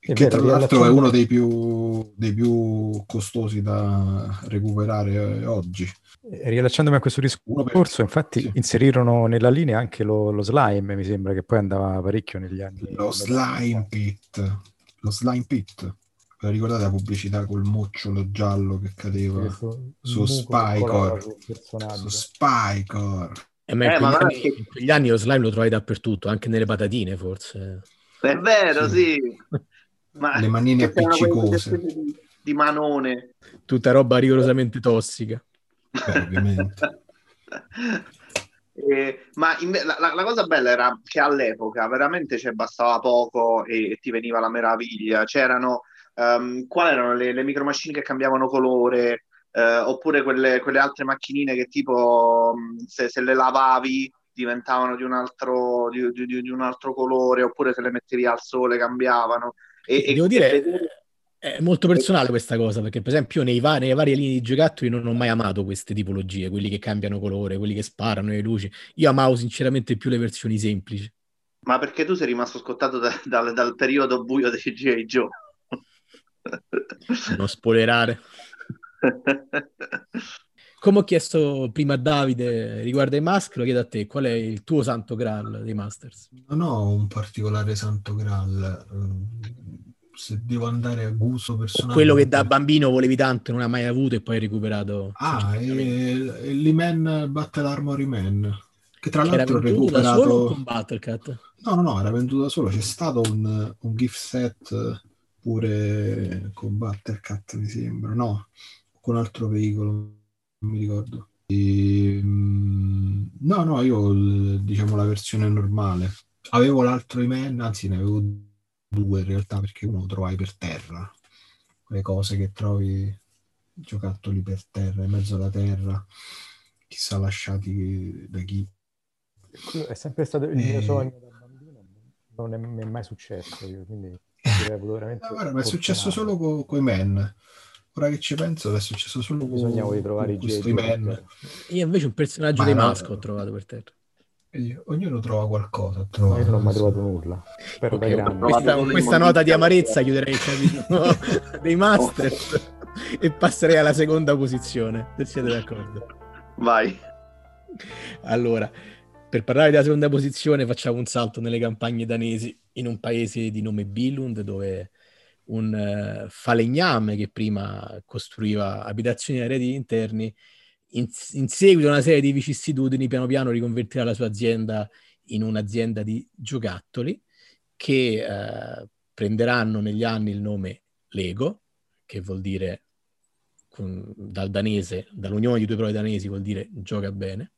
che vero, tra l'altro è uno dei più costosi da recuperare oggi. Riallacciandomi a questo discorso, infatti sì, inserirono nella linea anche lo slime, mi sembra, che poi andava parecchio negli anni. Lo slime pit. Ricordate la pubblicità col mocciolo giallo che cadeva su Spycore? Su Spycore. In quegli anni lo slime lo trovi dappertutto, anche nelle patatine forse. È vero, sì. Ma le manine appiccicose di Manone, tutta roba rigorosamente tossica. Ovviamente. Ma la cosa bella era che all'epoca veramente bastava poco e ti veniva la meraviglia. C'erano quali erano le micromachine che cambiavano colore, oppure quelle altre macchinine che tipo se le lavavi diventavano di un altro colore, oppure se le mettevi al sole cambiavano. Devo dire, è molto personale questa cosa, perché per esempio nei vari linee di giocattoli non ho mai amato queste tipologie, quelli che cambiano colore, quelli che sparano le luci. Io amavo sinceramente più le versioni semplici. Ma perché tu sei rimasto scottato dal periodo buio dei G.I. Joe? Non spoilerare. Come ho chiesto prima a Davide riguardo ai Mask, lo chiedo a te: qual è il tuo santo graal dei Masters? Non ho un particolare santo graal. Se devo andare a gusto personale, quello che da bambino volevi tanto, non hai mai avuto e poi hai recuperato. E l'E-Man Battle Armory Man, che tra l'altro era venduto da solo con Battlecat? No, era venduto da solo. C'è stato un gift set pure con Battlecat, mi sembra, no, con un altro veicolo. Non mi ricordo. No, io diciamo la versione normale. Avevo l'altro He-Man, anzi ne avevo due in realtà, perché uno lo trovai per terra. Quelle cose che trovi, giocattoli per terra, in mezzo alla terra, chissà lasciati da chi. È sempre stato il mio sogno da bambino, non è mai successo. Io, quindi veramente ma è successo solo con He-Man. Ora che ci penso, è successo solo con questo He-Man. Io invece un personaggio dei Mask ho trovato per terra. Ognuno trova qualcosa. Io non ho mai trovato nulla. Questa nota di amarezza chiuderei il capitolo dei Masters e passerei alla seconda posizione, se siete d'accordo. Vai. Allora, per parlare della seconda posizione facciamo un salto nelle campagne danesi, in un paese di nome Billund, dove un falegname che prima costruiva abitazioni e arredi interni, in seguito a una serie di vicissitudini, piano piano riconvertirà la sua azienda in un'azienda di giocattoli che prenderanno negli anni il nome Lego, che vuol dire, dal danese, dall'unione di due parole danesi, vuol dire gioca bene,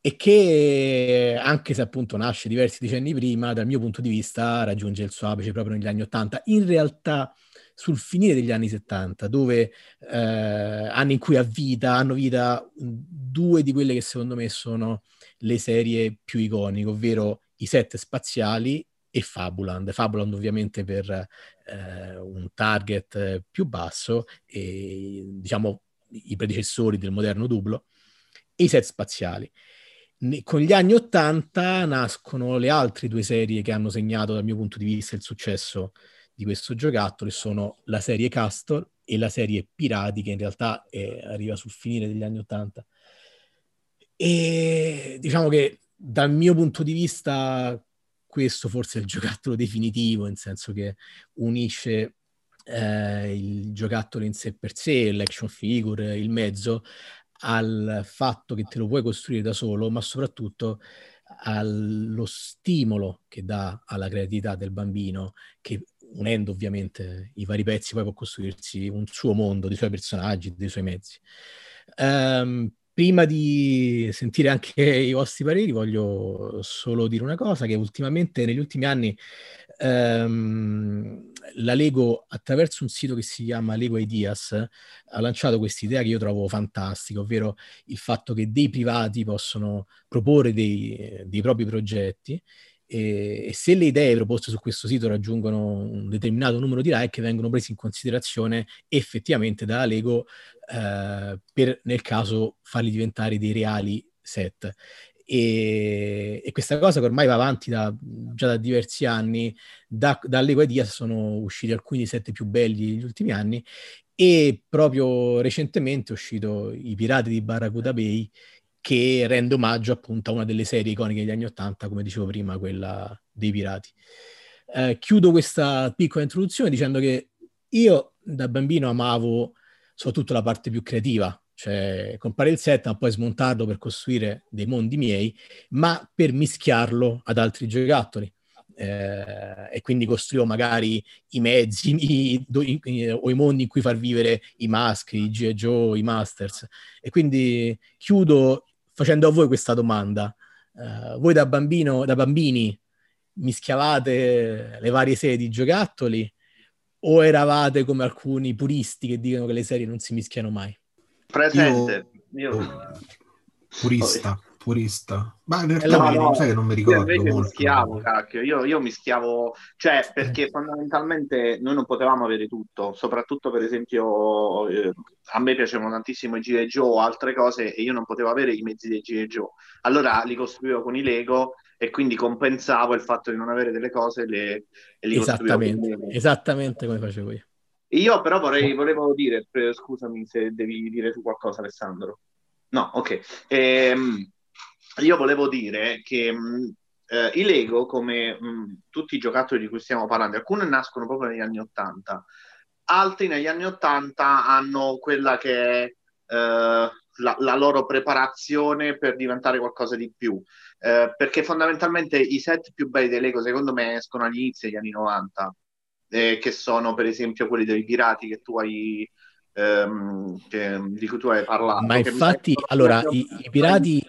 e che, anche se appunto nasce diversi decenni prima, dal mio punto di vista raggiunge il suo apice proprio negli anni 80, in realtà sul finire degli anni 70, dove anni in cui hanno vita due di quelle che secondo me sono le serie più iconiche, ovvero i Sette Spaziali e Fabuland, ovviamente per un target più basso e diciamo i predecessori del moderno duplo, e i Set Spaziali. Con gli anni 80 nascono le altre due serie che hanno segnato dal mio punto di vista il successo di questo giocattolo, che sono la serie Castor e la serie Pirati, che in realtà arriva sul finire degli anni 80. E diciamo che dal mio punto di vista questo forse è il giocattolo definitivo, nel senso che unisce il giocattolo in sé per sé, l'action figure, il mezzo, al fatto che te lo puoi costruire da solo, ma soprattutto allo stimolo che dà alla creatività del bambino, che unendo ovviamente i vari pezzi poi può costruirsi un suo mondo, dei suoi personaggi, dei suoi mezzi. Prima di sentire anche i vostri pareri voglio solo dire una cosa, che ultimamente, negli ultimi anni, la Lego, attraverso un sito che si chiama Lego Ideas, ha lanciato quest'idea che io trovo fantastica, ovvero il fatto che dei privati possono proporre dei propri progetti e se le idee proposte su questo sito raggiungono un determinato numero di like, vengono prese in considerazione effettivamente dalla Lego per, nel caso, farli diventare dei reali set. E questa cosa che ormai va avanti già da diversi anni. Da Lego Idea sono usciti alcuni dei set più belli negli ultimi anni, e proprio recentemente è uscito I Pirati di Barracuda Bay, che rende omaggio appunto a una delle serie iconiche degli anni '80, come dicevo prima, quella dei pirati. Chiudo questa piccola introduzione dicendo che io da bambino amavo soprattutto la parte più creativa, cioè comprare il set ma poi smontarlo per costruire dei mondi miei, ma per mischiarlo ad altri giocattoli. E quindi costruivo magari i mezzi o i mondi in cui far vivere i Mask, i G.I. Joe, i Masters. E quindi chiudo facendo a voi questa domanda. Voi da bambini mischiavate le varie serie di giocattoli, o eravate come alcuni puristi che dicono che le serie non si mischiano mai? Presente. Io... Purista. Ma in realtà sai che non mi ricordo. Io molto. Mischiavo, cacchio. Io mischiavo, cioè, perché fondamentalmente noi non potevamo avere tutto, soprattutto per esempio a me piacevano tantissimo i G.I. Joe o altre cose, e io non potevo avere i mezzi dei G.I. Joe. Allora li costruivo con i Lego e quindi compensavo il fatto di non avere delle cose e li costruivo. Esattamente come facevo io. Io però volevo dire, scusami se devi dire tu qualcosa, Alessandro. No, ok. Io volevo dire che i Lego, come tutti i giocattoli di cui stiamo parlando, alcuni nascono proprio negli anni '80, altri negli anni '80 hanno quella che è la loro preparazione per diventare qualcosa di più, perché fondamentalmente i set più belli dei Lego secondo me escono agli inizi degli anni '90, che sono per esempio quelli dei pirati che tu hai di cui tu hai parlato. Ma infatti allora i pirati,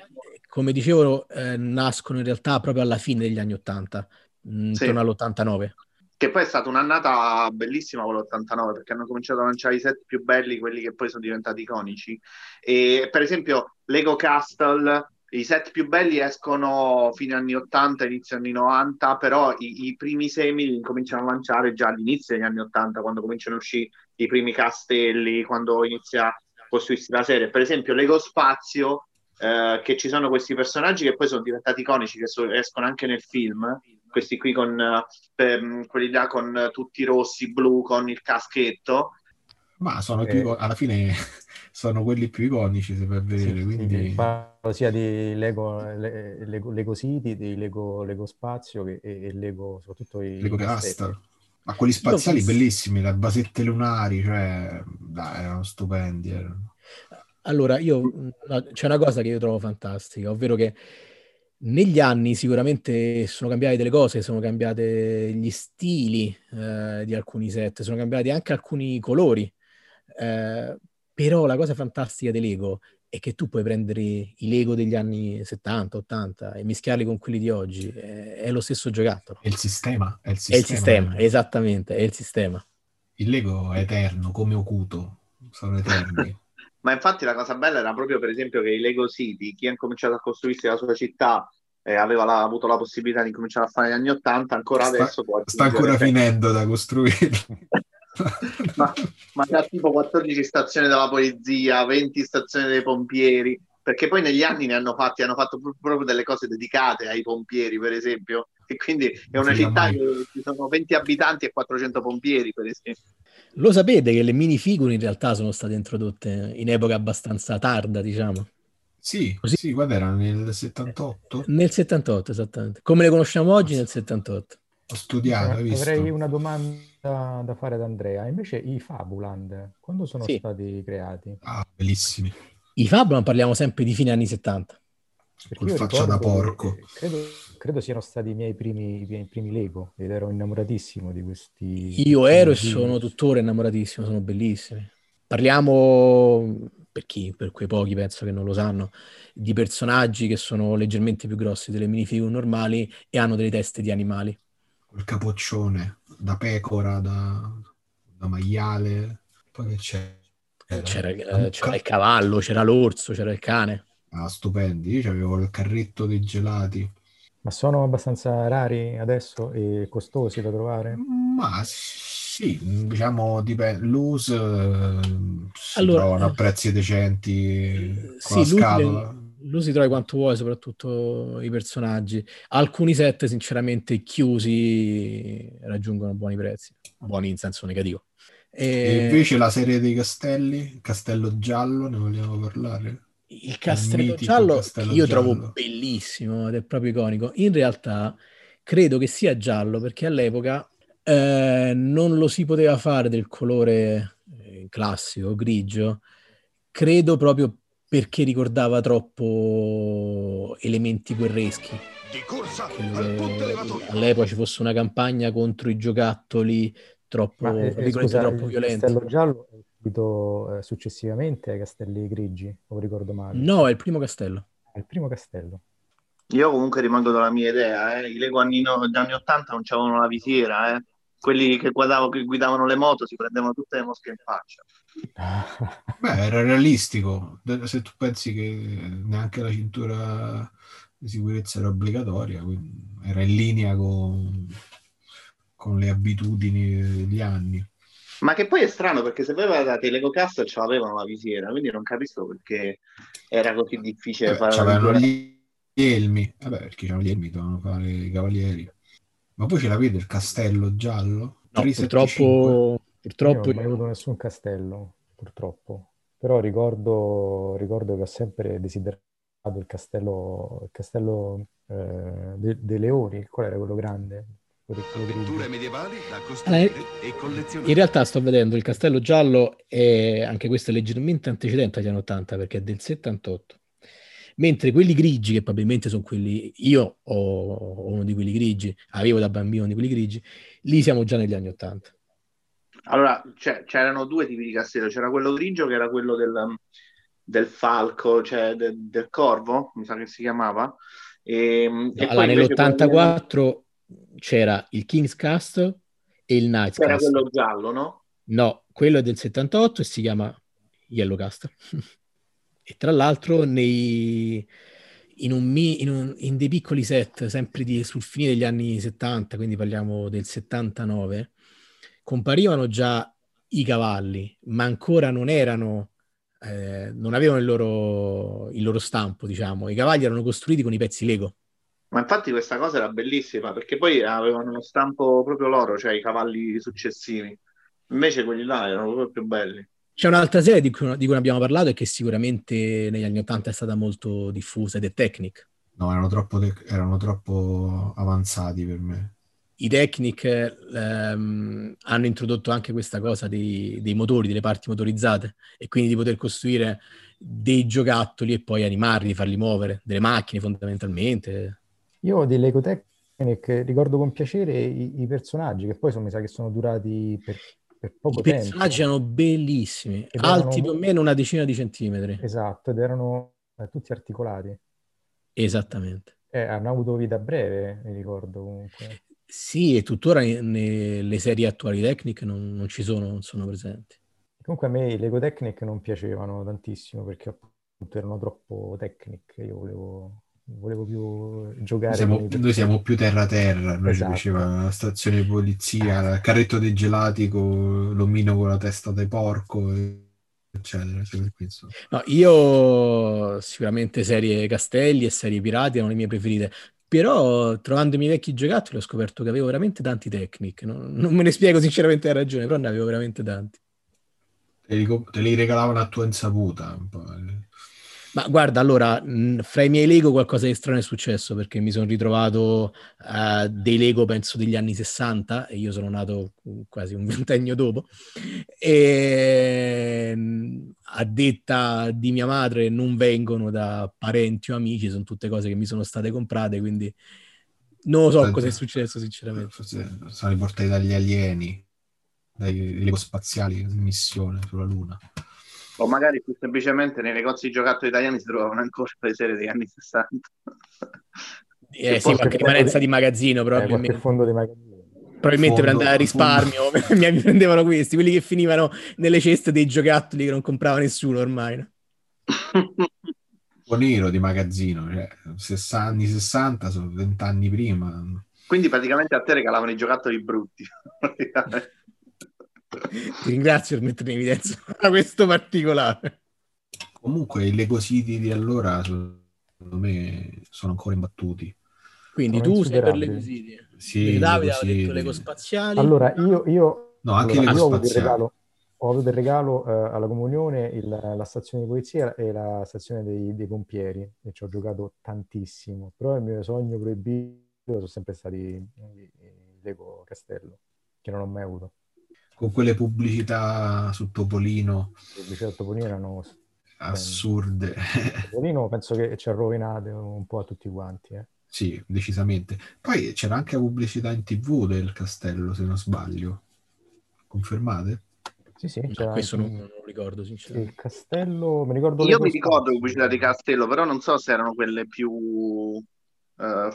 come dicevo, nascono in realtà proprio alla fine degli anni '80, intorno all'89, che poi è stata un'annata bellissima con l'89, perché hanno cominciato a lanciare i set più belli, quelli che poi sono diventati iconici. E per esempio Lego Castle, i set più belli escono fine anni 80, inizio anni 90, però i primi semi li cominciano a lanciare già all'inizio degli anni 80, quando cominciano a uscire i primi castelli, quando inizia a costruirsi la serie. Per esempio Lego Spazio, che ci sono questi personaggi che poi sono diventati iconici, che escono anche nel film, questi qui quelli là con tutti rossi, blu, con il caschetto. Ma sono alla fine sono quelli più iconici, se per vedere, quindi... Parlo sia di Lego City, di Lego Spazio e Lego, soprattutto i Lego Castle. Ma quelli spaziali bellissimi, le basette lunari, cioè erano stupendi. Allora, c'è una cosa che io trovo fantastica, ovvero che negli anni sicuramente sono cambiate delle cose, sono cambiate gli stili di alcuni set, sono cambiati anche alcuni colori. Però la cosa fantastica dei Lego è che tu puoi prendere i Lego degli anni 70, 80 e mischiarli con quelli di oggi, è lo stesso giocattolo. È il sistema. Esattamente, è il sistema. Il Lego è eterno, come Hokuto, sono eterni. Ma infatti la cosa bella era proprio per esempio che i Lego City, chi ha cominciato a costruirsi la sua città avuto la possibilità di cominciare a fare negli anni 80, ancora adesso sta ancora finendo da costruire. ma da tipo 14 stazioni della polizia, 20 stazioni dei pompieri, perché poi negli anni ne hanno fatto proprio delle cose dedicate ai pompieri, per esempio, e quindi è una città che ci sono 20 abitanti e 400 pompieri, per esempio. Lo sapete che le minifigure in realtà sono state introdotte in epoca abbastanza tarda, diciamo? Sì, così, guarda, era nel 78? Nel 78, esattamente. Come le conosciamo oggi nel 78. Ho studiato, hai visto? Avrei una domanda da fare ad Andrea. Invece i Fabuland, quando sono stati creati? Ah, bellissimi. I Fabuland parliamo sempre di fine anni 70. Col faccia da porco. Credo siano stati i miei primi Lego, ed ero innamoratissimo di questi. Io ero e sono tuttora innamoratissimo, sono bellissimi. Parliamo, per quei pochi penso che non lo sanno, di personaggi che sono leggermente più grossi delle minifigure normali e hanno delle teste di animali. Col capoccione, da pecora, da maiale, poi che c'è? C'era il cavallo, c'era l'orso, c'era il cane. Ah, stupendi, io avevo il carretto dei gelati. Ma sono abbastanza rari adesso e costosi da trovare? Ma sì, diciamo l'US si trovano a prezzi decenti con la scatola. lo si trova quanto vuoi, soprattutto i personaggi. Alcuni set sinceramente chiusi raggiungono buoni prezzi, buoni in senso negativo. E invece la serie dei castelli, il castello giallo, ne vogliamo parlare? Il castello giallo castello io giallo. Trovo bellissimo ed è proprio iconico. In realtà credo che sia giallo perché all'epoca non lo si poteva fare del colore classico, grigio, credo proprio perché ricordava troppo elementi guerreschi. Di corsa al ponte elevatoio. All'epoca ci fosse una campagna contro i giocattoli troppo violenti. Il castello giallo è uscito successivamente ai castelli grigi, o ricordo male. No, è il primo castello. È il primo castello. Io comunque rimango dalla mia idea, I Lego degli anni 80 non c'avevano la visiera, Quelli che guidavano le moto si prendevano tutte le mosche in faccia. Beh, era realistico. Se tu pensi che neanche la cintura di sicurezza era obbligatoria, era in linea con le abitudini degli anni. Ma che poi è strano, perché se voi guardate i Lego Cast ce l'avevano la visiera, quindi non capisco perché era così difficile fare c'avevano la visiera. Gli elmi, perché c'erano gli elmi, dovevano fare i cavalieri. Ma poi ce la vede il castello giallo? No, 375. Purtroppo io non ho avuto nessun castello, purtroppo. Però ricordo che ho sempre desiderato il castello dei leoni, qual era quello grande? Avventure medievali da costruire e collezionare. In realtà sto vedendo il castello giallo, è anche questo è leggermente antecedente agli anni 80 perché è del 78. Mentre quelli grigi, che probabilmente sono quelli, io ho uno di quelli grigi, avevo da bambino uno di quelli grigi, lì siamo già negli anni 80. Allora, c'erano due tipi di castello, c'era quello grigio che era quello del falco, cioè del corvo, mi sa che si chiamava. E allora poi nell'84 c'era il King's Castle e il Knight's Castle. Era quello giallo, no? No, quello è del 78 e si chiama Yellow Castle. E tra l'altro in dei piccoli set, sempre sul fine degli anni 70, quindi parliamo del 79, comparivano già i cavalli, ma ancora non erano, non avevano il loro stampo, diciamo. I cavalli erano costruiti con i pezzi Lego. Ma infatti questa cosa era bellissima, perché poi avevano uno stampo proprio loro, cioè i cavalli successivi. Invece quelli là erano proprio più belli. C'è un'altra serie di cui abbiamo parlato e che sicuramente negli anni 80 è stata molto diffusa ed è Technic. No, erano troppo avanzati per me. I Technic hanno introdotto anche questa cosa dei motori, delle parti motorizzate e quindi di poter costruire dei giocattoli e poi animarli, farli muovere, delle macchine fondamentalmente. Io delle Lego Technic ricordo con piacere i personaggi che poi mi sa che sono durati per poco tempo. I personaggi erano bellissimi, alti più o meno una decina di centimetri. Esatto, ed erano tutti articolati. Esattamente. Hanno avuto vita breve, mi ricordo comunque. Sì, e tuttora nelle serie attuali Technic non ci sono, non sono presenti. Comunque a me i Lego Technic non piacevano tantissimo perché appunto erano troppo Technic, io volevo più giocare. Noi siamo più terra-terra, noi esatto. Ci piaceva la stazione di polizia, il carretto dei gelati con l'omino con la testa di porco, eccetera. No, io sicuramente serie Castelli e serie Pirati erano le mie preferite, però trovando i miei vecchi giocattoli ho scoperto che avevo veramente tanti Technic, non me ne spiego sinceramente la ragione, però ne avevo veramente tanti. Te li regalavano a tua insaputa un po'. Ma guarda, allora, fra i miei Lego qualcosa di strano è successo, perché mi sono ritrovato dei Lego, penso, degli anni 60, e io sono nato quasi un ventennio dopo, e a detta di mia madre non vengono da parenti o amici, sono tutte cose che mi sono state comprate, quindi non lo so cosa è successo, sinceramente. Forse sono riportati dagli alieni, dai Lego spaziali, missione sulla Luna. O magari più semplicemente nei negozi di giocattoli italiani si trovavano ancora le serie degli anni 60. Sì, qualche rimanenza di magazzino probabilmente. Fondo di magazzino. Probabilmente per andare a risparmio mi prendevano questi, quelli che finivano nelle ceste dei giocattoli che non comprava nessuno ormai. Un nero di magazzino, cioè, anni 60 sono 20 anni prima. Quindi praticamente a te regalavano i giocattoli brutti. Ti ringrazio per mettere in evidenza questo particolare. Comunque i Lego City di allora sono secondo me sono ancora imbattuti. Quindi sono tu sei per le gusidie. Sì, Davide aveva detto le ecospaziali. Allora io ho avuto il regalo alla comunione la stazione di polizia e la stazione dei pompieri, e ci ho giocato tantissimo, però il mio sogno proibito sono sempre stati l'Eco Castello, che non ho mai avuto. Con quelle pubblicità sul Topolino. Le pubblicità sul Topolino erano assurde. Topolino penso che ci ha rovinato un po' a tutti quanti. Sì, decisamente. Poi c'era anche la pubblicità in TV del Castello, se non sbaglio. Confermate? Sì, no, questo non ricordo sinceramente. Il Castello, mi ricordo. Io mi ricordo la pubblicità di Castello, però non so se erano quelle più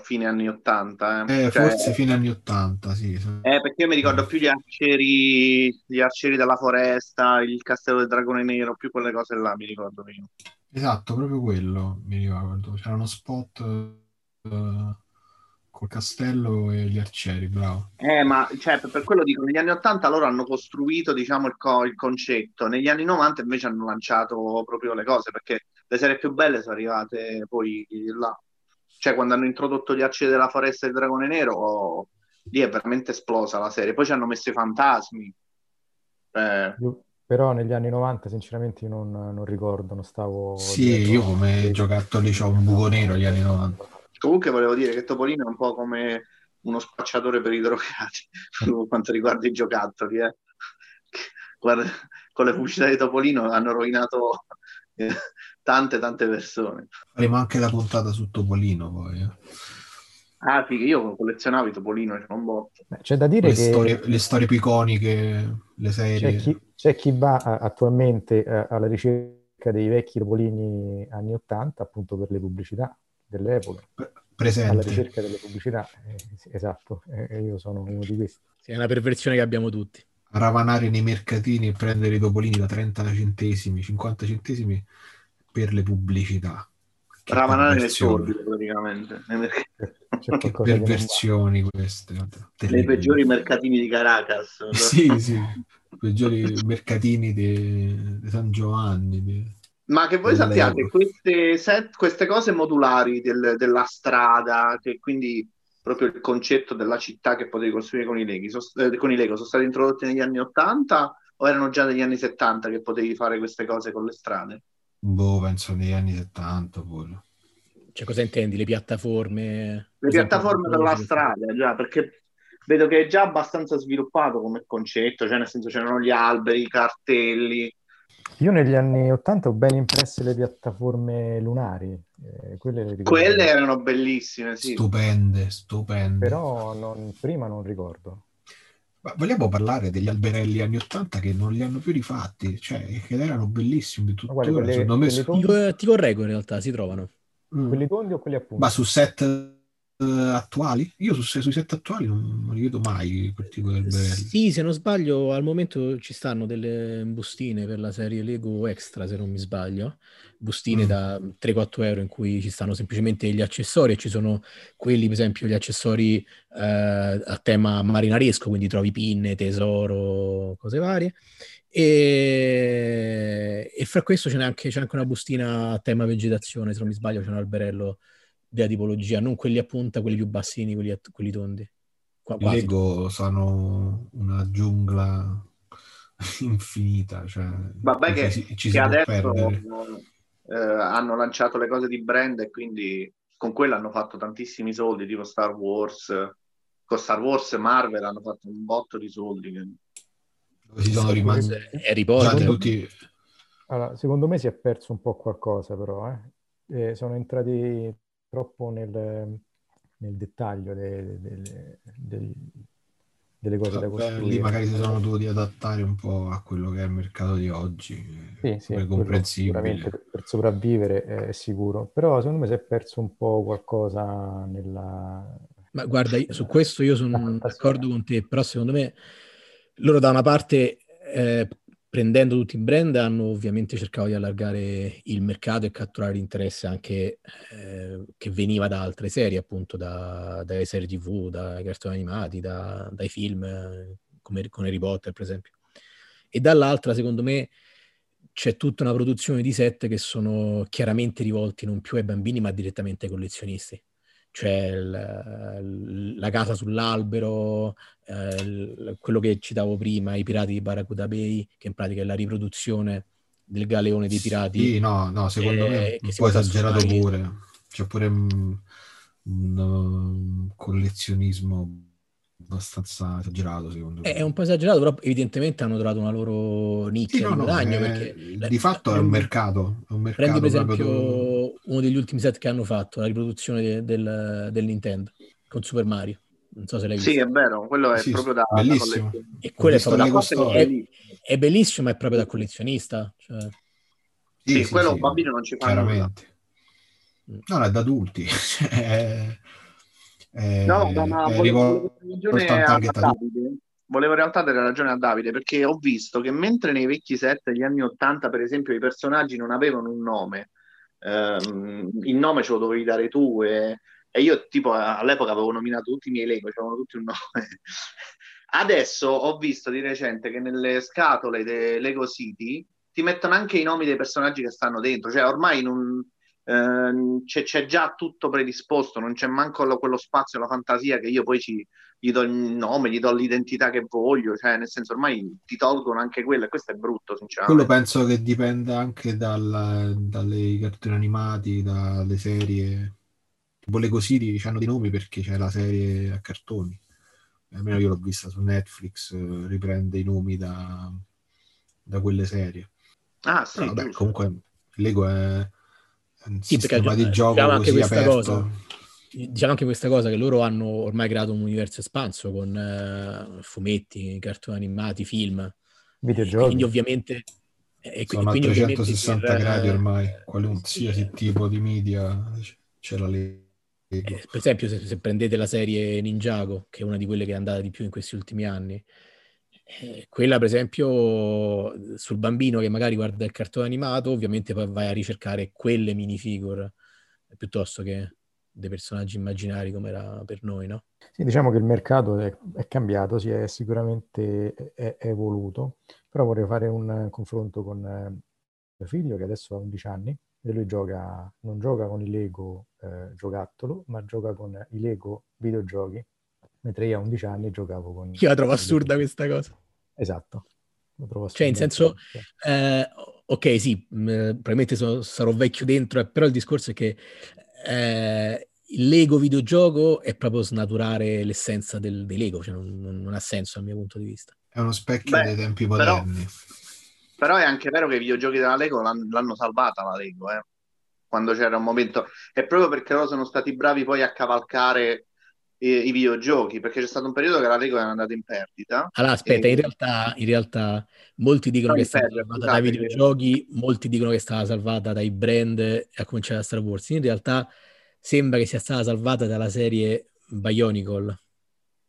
fine anni 80. Forse fine anni 80, sì. Perché io mi ricordo più gli arcieri della foresta, il Castello del Dragone Nero, più quelle cose là mi ricordo io. Esatto, proprio quello mi ricordo. C'era uno spot col castello e gli arcieri, bravo. Ma cioè, per quello dico, negli anni 80 loro hanno costruito, diciamo, il concetto, negli anni 90 invece hanno lanciato proprio le cose, perché le serie più belle sono arrivate poi là. Cioè, quando hanno introdotto gli arcieri della foresta e il dragone nero, lì è veramente esplosa la serie. Poi ci hanno messo i fantasmi. Però negli anni 90 sinceramente non ricordo, non stavo... Sì, io come giocattoli c'ho un buco nero agli anni 90. Comunque volevo dire che Topolino è un po' come uno spacciatore per i drogati per quanto riguarda i giocattoli. Guarda, con le pubblicità di Topolino hanno rovinato tante persone. Faremo anche la puntata su Topolino poi. Sì, che io collezionavo i Topolino, c'era un botto. C'è da dire le storie più iconiche, le serie. C'è chi va attualmente alla ricerca dei vecchi Topolini anni 80 appunto per le pubblicità dell'epoca, presente alla ricerca delle pubblicità, esatto, io sono uno di questi. Sì, è una perversione che abbiamo tutti. Ravanare nei mercatini e prendere i topolini da 30 centesimi, 50 centesimi per le pubblicità. Che ravanare le soldi praticamente. Che perversioni queste. Le peggiori mercatini di Caracas. No? Sì, peggiori mercatini di San Giovanni, Ma che voi sappiate, queste cose modulari della strada, che quindi proprio il concetto della città che potevi costruire con i Lego, sono state introdotte negli anni 80 o erano già negli anni 70 che potevi fare queste cose con le strade? Boh, penso negli anni 70 pure. Cioè, cosa intendi? Le piattaforme? Le piattaforme della strada, già, perché vedo che è già abbastanza sviluppato come concetto, cioè nel senso c'erano gli alberi, i cartelli. Io negli anni 80 ho ben impresse le piattaforme lunari, quelle erano bellissime, sì. Stupende. Però prima non ricordo. Ma vogliamo parlare degli alberelli anni 80 che non li hanno più rifatti, cioè che erano bellissimi tuttora. Ti correggo, in realtà si trovano. Quelli tondi o quelli a punta? Ma su set attuali? Io sui set attuali non li vedo mai quel tipo di alberelli. Sì, se non sbaglio al momento ci stanno delle bustine per la serie Lego Extra, se non mi sbaglio, bustine da 3-4 euro in cui ci stanno semplicemente gli accessori, e ci sono quelli, per esempio, gli accessori a tema marinaresco, quindi trovi pinne, tesoro, cose varie, e fra questo c'è anche una bustina a tema vegetazione, se non mi sbaglio c'è un alberello della tipologia, non quelli a punta, quelli più bassini, quelli tondi. I Lego sono una giungla infinita, cioè vabbè che, ci che adesso hanno lanciato le cose di brand e quindi con quello hanno fatto tantissimi soldi, tipo Star Wars. Con Star Wars e Marvel hanno fatto un botto di soldi dove si sono rimasti tutti. Allora, secondo me si è perso un po' qualcosa, però sono entrati troppo nel dettaglio delle cose da costruire. Lì magari si sono dovuti adattare un po' a quello che è il mercato di oggi, sì, comprensibile. Per sopravvivere è sicuro, però secondo me si è perso un po' qualcosa nella... Ma guarda, su questo io sono d'accordo con te, però secondo me loro da una parte... prendendo tutti i brand hanno ovviamente cercato di allargare il mercato e catturare l'interesse anche che veniva da altre serie, appunto dalle serie TV, dai cartoni animati, dai film, come con Harry Potter per esempio. E dall'altra, secondo me, c'è tutta una produzione di set che sono chiaramente rivolti non più ai bambini ma direttamente ai collezionisti. Cioè la casa sull'albero, quello che citavo prima, i pirati di Barracuda Bay, che in pratica è la riproduzione del galeone dei pirati. Sì, no, secondo me un po' esagerato pure. C'è pure un collezionismo abbastanza esagerato, secondo me. È un po' esagerato, però evidentemente hanno trovato una loro nicchia di guadagno. Perché di fatto è un mercato. È un mercato. Prendi per esempio uno degli ultimi set che hanno fatto, la riproduzione del Nintendo con Super Mario. Non so se l'hai visto. Sì, è vero, quello è proprio da bellissimo. E quello è bellissimo, ma è proprio da collezionista. Cioè... Sì, quello un bambino non ci fa veramente. No, è da adulti. Volevo in realtà dare ragione a Davide, perché ho visto che mentre nei vecchi set degli anni 80, per esempio, i personaggi non avevano un nome, il nome ce lo dovevi dare tu, e io tipo all'epoca avevo nominato tutti i miei Lego, c'erano tutti un nome. Adesso ho visto di recente che nelle scatole dei Lego City ti mettono anche i nomi dei personaggi che stanno dentro, cioè ormai non... C'è già tutto predisposto, non c'è manco quello spazio, la fantasia che io poi gli do il nome, gli do l'identità che voglio, cioè nel senso ormai ti tolgono anche quello, e questo è brutto sinceramente. Quello penso che dipenda anche dalle cartoni animati, dalle serie tipo Lego City, hanno dei nomi perché c'è la serie a cartoni, almeno io l'ho vista su Netflix, riprende i nomi da quelle serie. Ah sì, vabbè, comunque Lego è un sistema di gioco così aperto. Diciamo anche questa cosa che loro hanno ormai creato un universo espanso con fumetti, cartoni animati, film, videogiochi. Quindi ovviamente sono quindi, a 360 gradi ormai, qualsiasi tipo di media c'è la Lego. Per esempio se prendete la serie Ninjago, che è una di quelle che è andata di più in questi ultimi anni, quella per esempio sul bambino che magari guarda il cartone animato, ovviamente poi vai a ricercare quelle minifigure piuttosto che dei personaggi immaginari come era per noi, no? Sì, diciamo che il mercato è cambiato, si è sicuramente è evoluto, però vorrei fare un confronto con mio figlio che adesso ha 11 anni e lui non gioca con i Lego giocattolo, ma gioca con i Lego videogiochi. Mentre io a 11 anni giocavo con... Io la trovo assurda questa cosa. Esatto. Cioè, in senso... ok, sì, probabilmente sarò vecchio dentro, però il discorso è che il Lego videogioco è proprio snaturare l'essenza dei Lego, cioè non ha senso dal mio punto di vista. È uno specchio dei tempi moderni. Però è anche vero che i videogiochi della Lego l'hanno salvata la Lego, quando c'era un momento... È proprio perché loro sono stati bravi poi a cavalcare... i videogiochi, perché c'è stato un periodo che la Lego è andata in perdita. Allora aspetta, in realtà molti dicono che è stata salvata dai videogiochi, molti dicono che è stata salvata dai brand, a cominciare da Star Wars. In realtà sembra che sia stata salvata dalla serie Bionicle.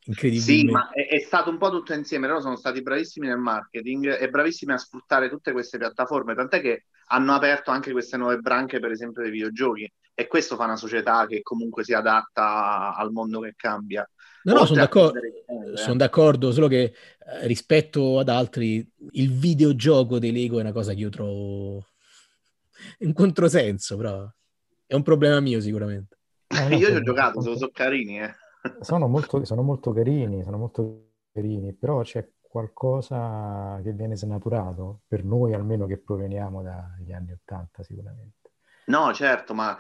Incredibile. Sì, ma è stato un po' tutto insieme, loro sono stati bravissimi nel marketing e bravissimi a sfruttare tutte queste piattaforme, tant'è che hanno aperto anche queste nuove branche, per esempio, dei videogiochi, e questo fa una società che comunque si adatta al mondo che cambia. No, sono d'accordo, solo che rispetto ad altri il videogioco dei Lego è una cosa che io trovo un controsenso, però è un problema mio sicuramente. Io ci ho giocato, sono carini, Sono molto carini, però c'è qualcosa che viene snaturato, per noi almeno che proveniamo dagli anni 80 sicuramente. No, certo, ma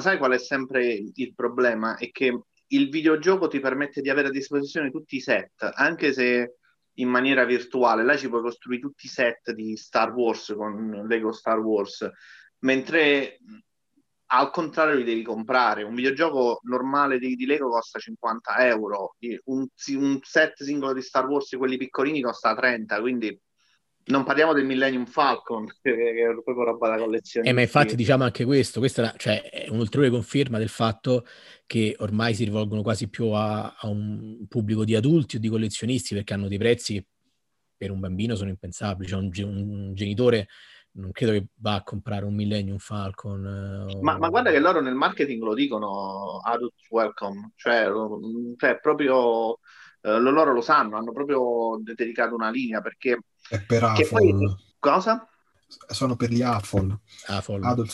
sai qual è sempre il problema? È che il videogioco ti permette di avere a disposizione tutti i set, anche se in maniera virtuale. Là ci puoi costruire tutti i set di Star Wars con Lego Star Wars, mentre... al contrario li devi comprare. Un videogioco normale di Lego costa 50 euro, un set singolo di Star Wars, quelli piccolini, costa 30, quindi non parliamo del Millennium Falcon che è proprio roba da collezione. Ma infatti diciamo anche questa cioè, è un'ulteriore conferma del fatto che ormai si rivolgono quasi più a un pubblico di adulti o di collezionisti, perché hanno dei prezzi che per un bambino sono impensabili, cioè un genitore non credo che va a comprare un Millennium Falcon. Ma guarda che loro nel marketing lo dicono adult welcome, cioè proprio loro lo sanno, hanno proprio dedicato una linea perché... È per Apple. Poi, cosa? sono per gli AFOL, Adult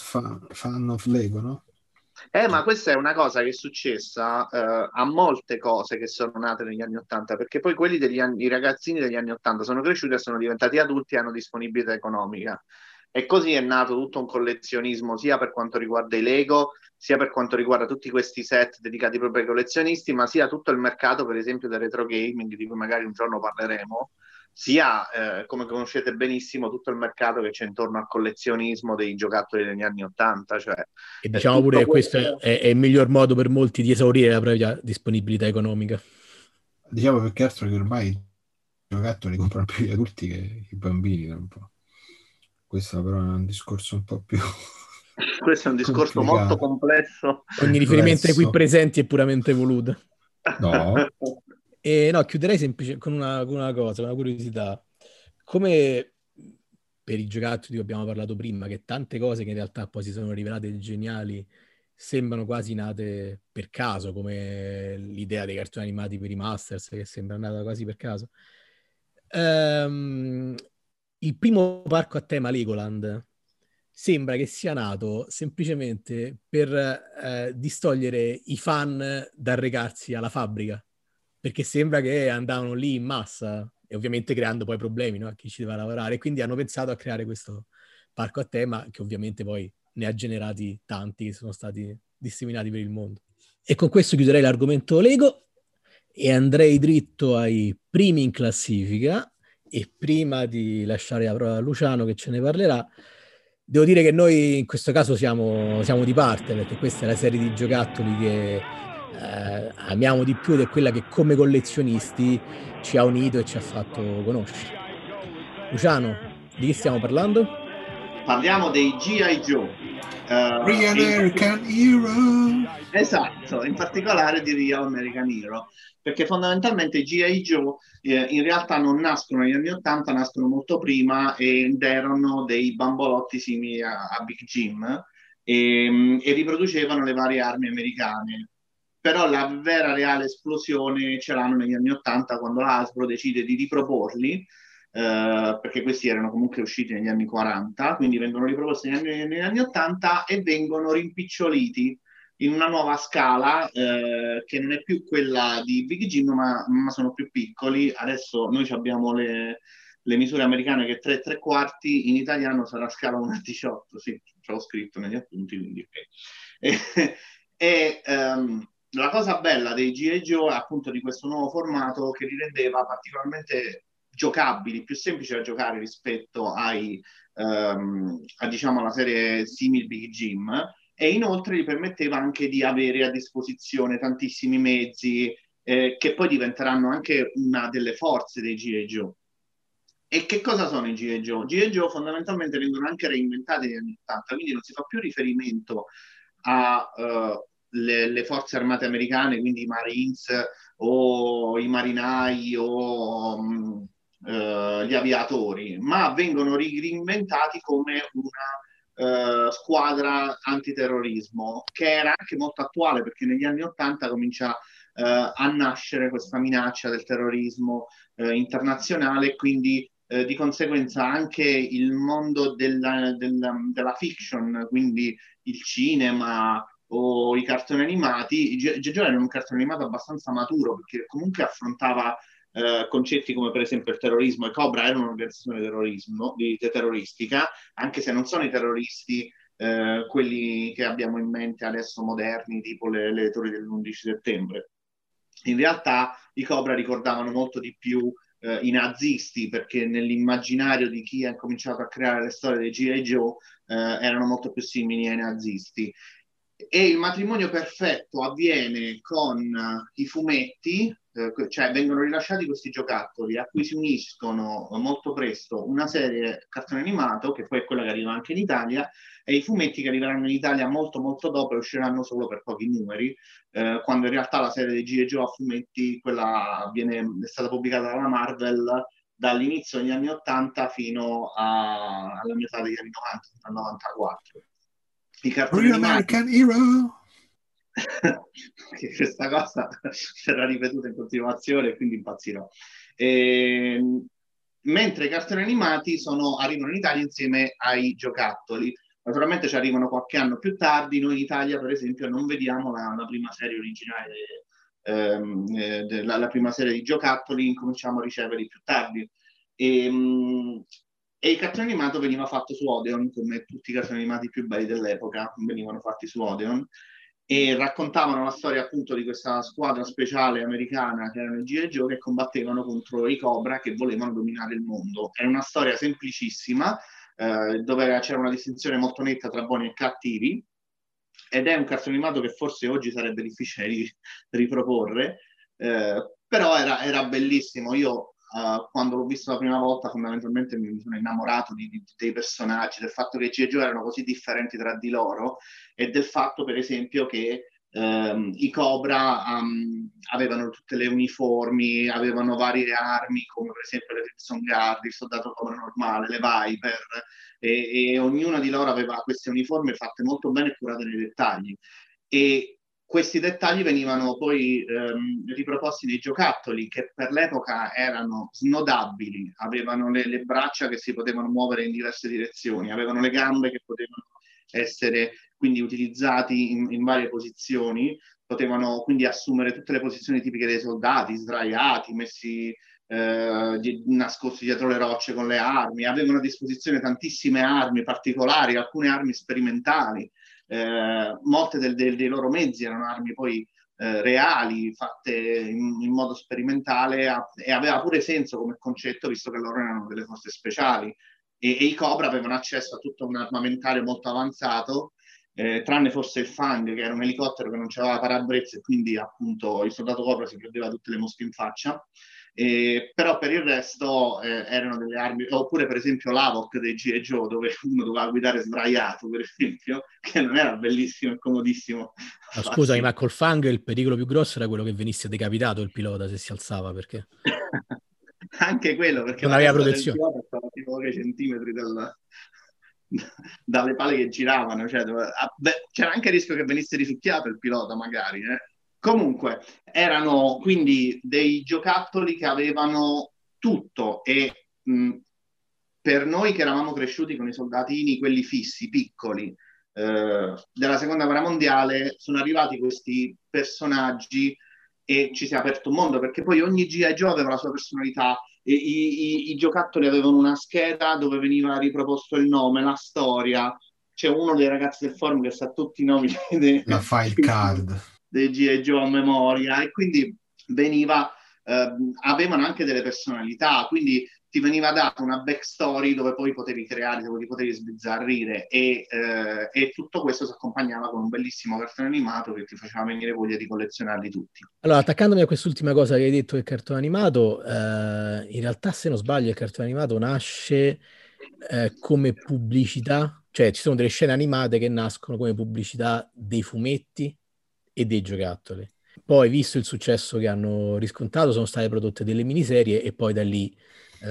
Fan of Lego, no? Ma questa è una cosa che è successa a molte cose che sono nate negli anni '80, perché poi quelli i ragazzini degli anni '80 sono cresciuti e sono diventati adulti e hanno disponibilità economica. E così è nato tutto un collezionismo, sia per quanto riguarda i Lego, sia per quanto riguarda tutti questi set dedicati proprio ai collezionisti, ma sia tutto il mercato, per esempio, del retro gaming, di cui magari un giorno parleremo, sia, come conoscete benissimo, tutto il mercato che c'è intorno al collezionismo dei giocattoli degli anni '80. Cioè, e diciamo pure che questo è il miglior modo per molti di esaurire la propria disponibilità economica. Diciamo più che altro che ormai i giocattoli comprano più gli adulti che i bambini, un po'. Questo però è un discorso un po' più... Questo è un discorso complicato, molto complesso. Ogni riferimento ai qui presenti è puramente voluto. No. E no, chiuderei semplicemente con una cosa, una curiosità. Come per i giocattoli che abbiamo parlato prima, che tante cose che in realtà poi si sono rivelate geniali sembrano quasi nate per caso, come l'idea dei cartoni animati per i Masters, che sembra nata quasi per caso. Il primo parco a tema Legoland sembra che sia nato semplicemente per distogliere i fan dal recarsi alla fabbrica, perché sembra che andavano lì in massa e ovviamente creando poi problemi, no, a chi ci doveva lavorare, e quindi hanno pensato a creare questo parco a tema che ovviamente poi ne ha generati tanti che sono stati disseminati per il mondo. E con questo chiuderei l'argomento Lego e andrei dritto ai primi in classifica. E prima di lasciare la parola a Luciano che ce ne parlerà, devo dire che noi in questo caso siamo di parte, perché questa è la serie di giocattoli che amiamo di più ed è quella che come collezionisti ci ha unito e ci ha fatto conoscere. Luciano, di chi stiamo parlando? Parliamo dei G.I. Joe. Real American Hero. Esatto, in particolare di Real American Hero. Perché fondamentalmente i G.I. Joe in realtà non nascono negli anni '80, nascono molto prima ed erano dei bambolotti simili a Big Jim e riproducevano le varie armi americane. Però la vera reale esplosione ce l'hanno negli anni '80, quando la Hasbro decide di riproporli, perché questi erano comunque usciti negli anni 40, quindi vengono riproposti negli anni '80 e vengono rimpiccioliti in una nuova scala che non è più quella di Big Jim, ma sono più piccoli. Adesso noi abbiamo le misure americane che 3 3/4, in italiano sarà scala 1/18, sì, ce l'ho scritto negli appunti, quindi okay. La cosa bella dei G.I. Joe è appunto di questo nuovo formato che li rendeva particolarmente giocabili, più semplici da giocare rispetto a diciamo alla serie simil Big Jim, e inoltre gli permetteva anche di avere a disposizione tantissimi mezzi che poi diventeranno anche una delle forze dei G.I. Joe. E che cosa sono i G.I. Joe? G.I. Joe fondamentalmente vengono anche reinventati negli anni '80, quindi non si fa più riferimento alle forze armate americane, quindi i Marines o i marinai o gli aviatori, ma vengono reinventati come una squadra antiterrorismo, che era anche molto attuale, perché negli anni '80 comincia a nascere questa minaccia del terrorismo internazionale, quindi di conseguenza anche il mondo della fiction, quindi il cinema o i cartoni animati. G.I. Joe era un cartone animato abbastanza maturo, perché comunque affrontava concetti come per esempio il terrorismo, e Cobra era un'organizzazione terroristica, anche se non sono i terroristi quelli che abbiamo in mente adesso moderni, tipo le torri dell'11 settembre. In realtà i Cobra ricordavano molto di più i nazisti, perché nell'immaginario di chi ha cominciato a creare le storie dei G.I. Joe erano molto più simili ai nazisti. E il matrimonio perfetto avviene con i fumetti, cioè vengono rilasciati questi giocattoli a cui si uniscono molto presto una serie cartone animato, che poi è quella che arriva anche in Italia, e i fumetti che arriveranno in Italia molto molto dopo e usciranno solo per pochi numeri, quando in realtà la serie dei G.I. Joe a fumetti, quella è stata pubblicata dalla Marvel dall'inizio degli anni '80 fino alla metà degli anni '90, al 94. Real American Hero. Questa cosa sarà ripetuta in continuazione, quindi impazzirò. mentre i cartoni animati arrivano in Italia insieme ai giocattoli. Naturalmente ci arrivano qualche anno più tardi. Noi in Italia, per esempio, non vediamo la prima serie originale, la prima serie di giocattoli, cominciamo a riceverli più tardi. E il cartone animato veniva fatto su Odeon, come tutti i cartoni animati più belli dell'epoca venivano fatti su Odeon, e raccontavano la storia appunto di questa squadra speciale americana che erano i G.I. Joe, che combattevano contro i Cobra che volevano dominare il mondo. È una storia semplicissima, dove c'era una distinzione molto netta tra buoni e cattivi, ed è un cartone animato che forse oggi sarebbe difficile riproporre, però era bellissimo. Io quando l'ho visto la prima volta, fondamentalmente mi sono innamorato dei personaggi, del fatto che i G.I. Joe erano così differenti tra di loro, e del fatto, per esempio, che i Cobra avevano tutte le uniformi, avevano varie armi, come per esempio le Crimson Guard, il soldato Cobra normale, le Viper, e ognuna di loro aveva queste uniformi fatte molto bene e curate nei dettagli. E questi dettagli venivano poi riproposti nei giocattoli, che per l'epoca erano snodabili, avevano le braccia che si potevano muovere in diverse direzioni, avevano le gambe che potevano essere quindi utilizzati in varie posizioni, potevano quindi assumere tutte le posizioni tipiche dei soldati, sdraiati, messi nascosti dietro le rocce con le armi, avevano a disposizione tantissime armi particolari, alcune armi sperimentali. Molte dei loro mezzi erano armi poi reali, fatte in modo sperimentale, e aveva pure senso come concetto, visto che loro erano delle forze speciali, e i Cobra avevano accesso a tutto un armamentario molto avanzato, tranne forse il Fang, che era un elicottero che non c'aveva parabrezza, e quindi appunto il soldato Cobra si prendeva tutte le mosche in faccia. Però per il resto erano delle armi, oppure per esempio l'Avoc dei G.I. Joe, dove uno doveva guidare sdraiato, per esempio, che non era bellissimo e comodissimo. No, scusami, ma col Fang il pericolo più grosso era quello che venisse decapitato il pilota se si alzava, perché anche quello, perché non aveva protezione, stava tipo pochi centimetri dalle pale che giravano, cioè, c'era anche il rischio che venisse risucchiato il pilota magari, Comunque, erano quindi dei giocattoli che avevano tutto, e per noi che eravamo cresciuti con i soldatini, quelli fissi, piccoli, della Seconda Guerra Mondiale, sono arrivati questi personaggi e ci si è aperto un mondo, perché poi ogni G.I. Joe aveva la sua personalità, e i giocattoli avevano una scheda dove veniva riproposto il nome, la storia. C'è uno dei ragazzi del forum che sa tutti i nomi la file card dei G.I. Joe a memoria, e quindi avevano anche delle personalità, quindi ti veniva data una backstory dove poi potevi creare, dove ti potevi sbizzarrire, e tutto questo si accompagnava con un bellissimo cartone animato che ti faceva venire voglia di collezionarli tutti. Allora, attaccandomi a quest'ultima cosa che hai detto del cartone animato, in realtà, se non sbaglio, il cartone animato nasce come pubblicità, cioè ci sono delle scene animate che nascono come pubblicità dei fumetti e dei giocattoli. Poi, visto il successo che hanno riscontrato, sono state prodotte delle miniserie, e poi da lì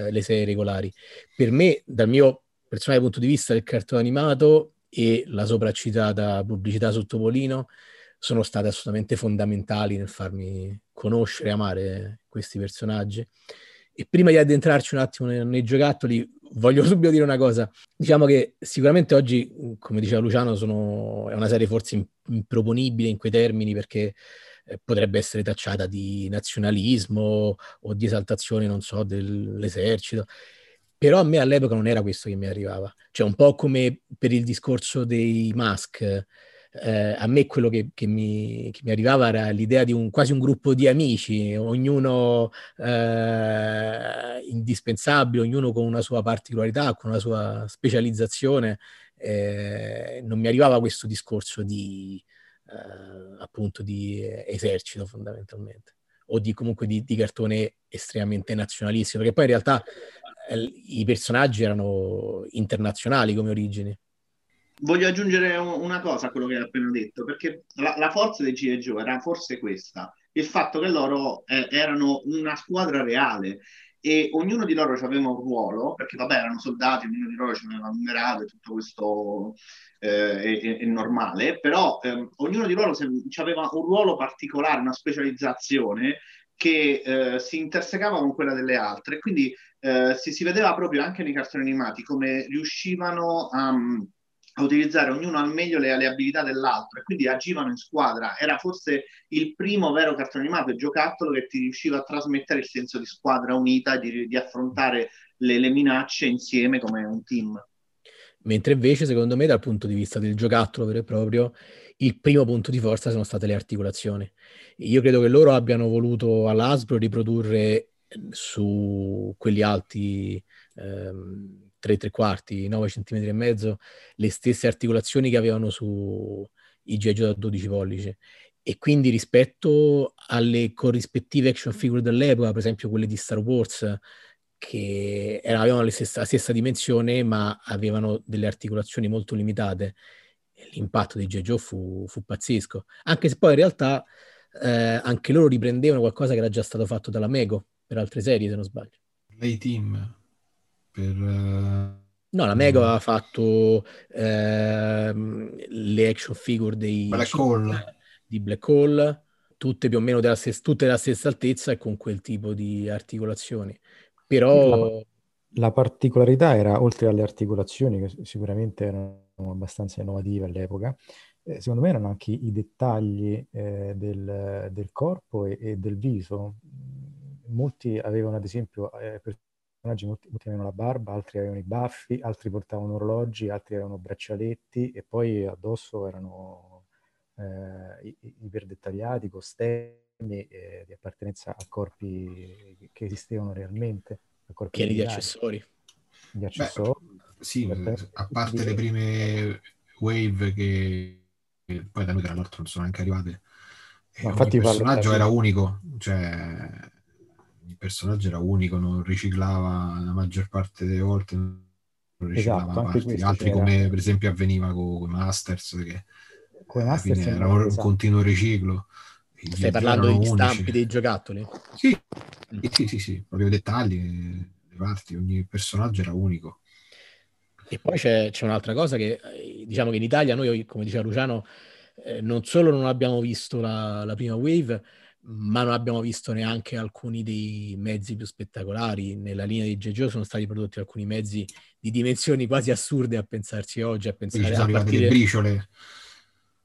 le serie regolari. Per me, dal mio personale punto di vista, il cartone animato e la sopracitata pubblicità sotto Polino sono state assolutamente fondamentali nel farmi conoscere e amare questi personaggi. E prima di addentrarci un attimo nei giocattoli, voglio subito dire una cosa. Diciamo che sicuramente oggi, come diceva Luciano, è una serie forse improponibile in quei termini, perché potrebbe essere tacciata di nazionalismo o di esaltazione, non so, dell'esercito. Però a me all'epoca non era questo che mi arrivava. Cioè, un po' come per il discorso dei Musk, a me quello che mi arrivava era l'idea di quasi un gruppo di amici, ognuno indispensabile, ognuno con una sua particolarità, con una sua specializzazione. Non mi arrivava questo discorso appunto di esercito, fondamentalmente, o di comunque di cartone estremamente nazionalista, perché poi in realtà i personaggi erano internazionali come origini. Voglio aggiungere una cosa a quello che hai appena detto, perché la forza dei G.I. Joe era forse questa, il fatto che loro erano una squadra reale, e ognuno di loro aveva un ruolo, perché vabbè, erano soldati, ognuno di loro aveva un grado, e tutto questo è normale, però ognuno di loro aveva un ruolo particolare, una specializzazione, che si intersecava con quella delle altre, quindi si vedeva proprio anche nei cartoni animati come riuscivano a utilizzare ognuno al meglio le abilità dell'altro, e quindi agivano in squadra. Era forse il primo vero cartone animato, il giocattolo, che ti riusciva a trasmettere il senso di squadra unita, di affrontare le minacce insieme come un team. Mentre invece, secondo me, dal punto di vista del giocattolo vero e proprio, il primo punto di forza sono state le articolazioni. Io credo che loro abbiano voluto all'Hasbro riprodurre su quelli alti 3 3/4, 9 centimetri e mezzo, le stesse articolazioni che avevano su i G.I. Joe da 12 pollici. E quindi rispetto alle corrispettive action figure dell'epoca, per esempio quelle di Star Wars, che avevano la stessa dimensione ma avevano delle articolazioni molto limitate, l'impatto di G.I. Joe fu pazzesco, anche se poi in realtà anche loro riprendevano qualcosa che era già stato fatto dalla Mego per altre serie, se non sbaglio. Play Team per... No, la Mego aveva fatto le action figure dei di Black Hole, tutte più o meno tutte della stessa altezza e con quel tipo di articolazioni. Però la particolarità era, oltre alle articolazioni, che sicuramente erano abbastanza innovative all'epoca, secondo me erano anche i dettagli del corpo e del viso. Molti avevano, ad esempio, personaggi, molti avevano la barba, altri avevano i baffi, altri portavano orologi, altri avevano braccialetti, e poi addosso erano iperdettagliati, costelli, di appartenenza a corpi che esistevano realmente, a corpi pieni di accessori. Di accessori. Beh, sì, a parte le prime wave che poi da noi tra l'altro non sono anche arrivate. Infatti il personaggio era unico, cioè il personaggio era unico, non riciclava la maggior parte delle volte, non riciclava esatto, parti. Questo, altri c'era... come per esempio avveniva con Masters, che alla fine era un continuo riciclo. Stai parlando degli stampi dei giocattoli? Sì, proprio dettagli, le parti, ogni personaggio era unico. E poi c'è un'altra cosa che, diciamo che in Italia noi, come diceva Luciano, non solo non abbiamo visto la prima wave, ma non abbiamo visto neanche alcuni dei mezzi più spettacolari. Nella linea di G.I. Joe sono stati prodotti alcuni mezzi di dimensioni quasi assurde a pensarci oggi, a pensare a partire... briciole.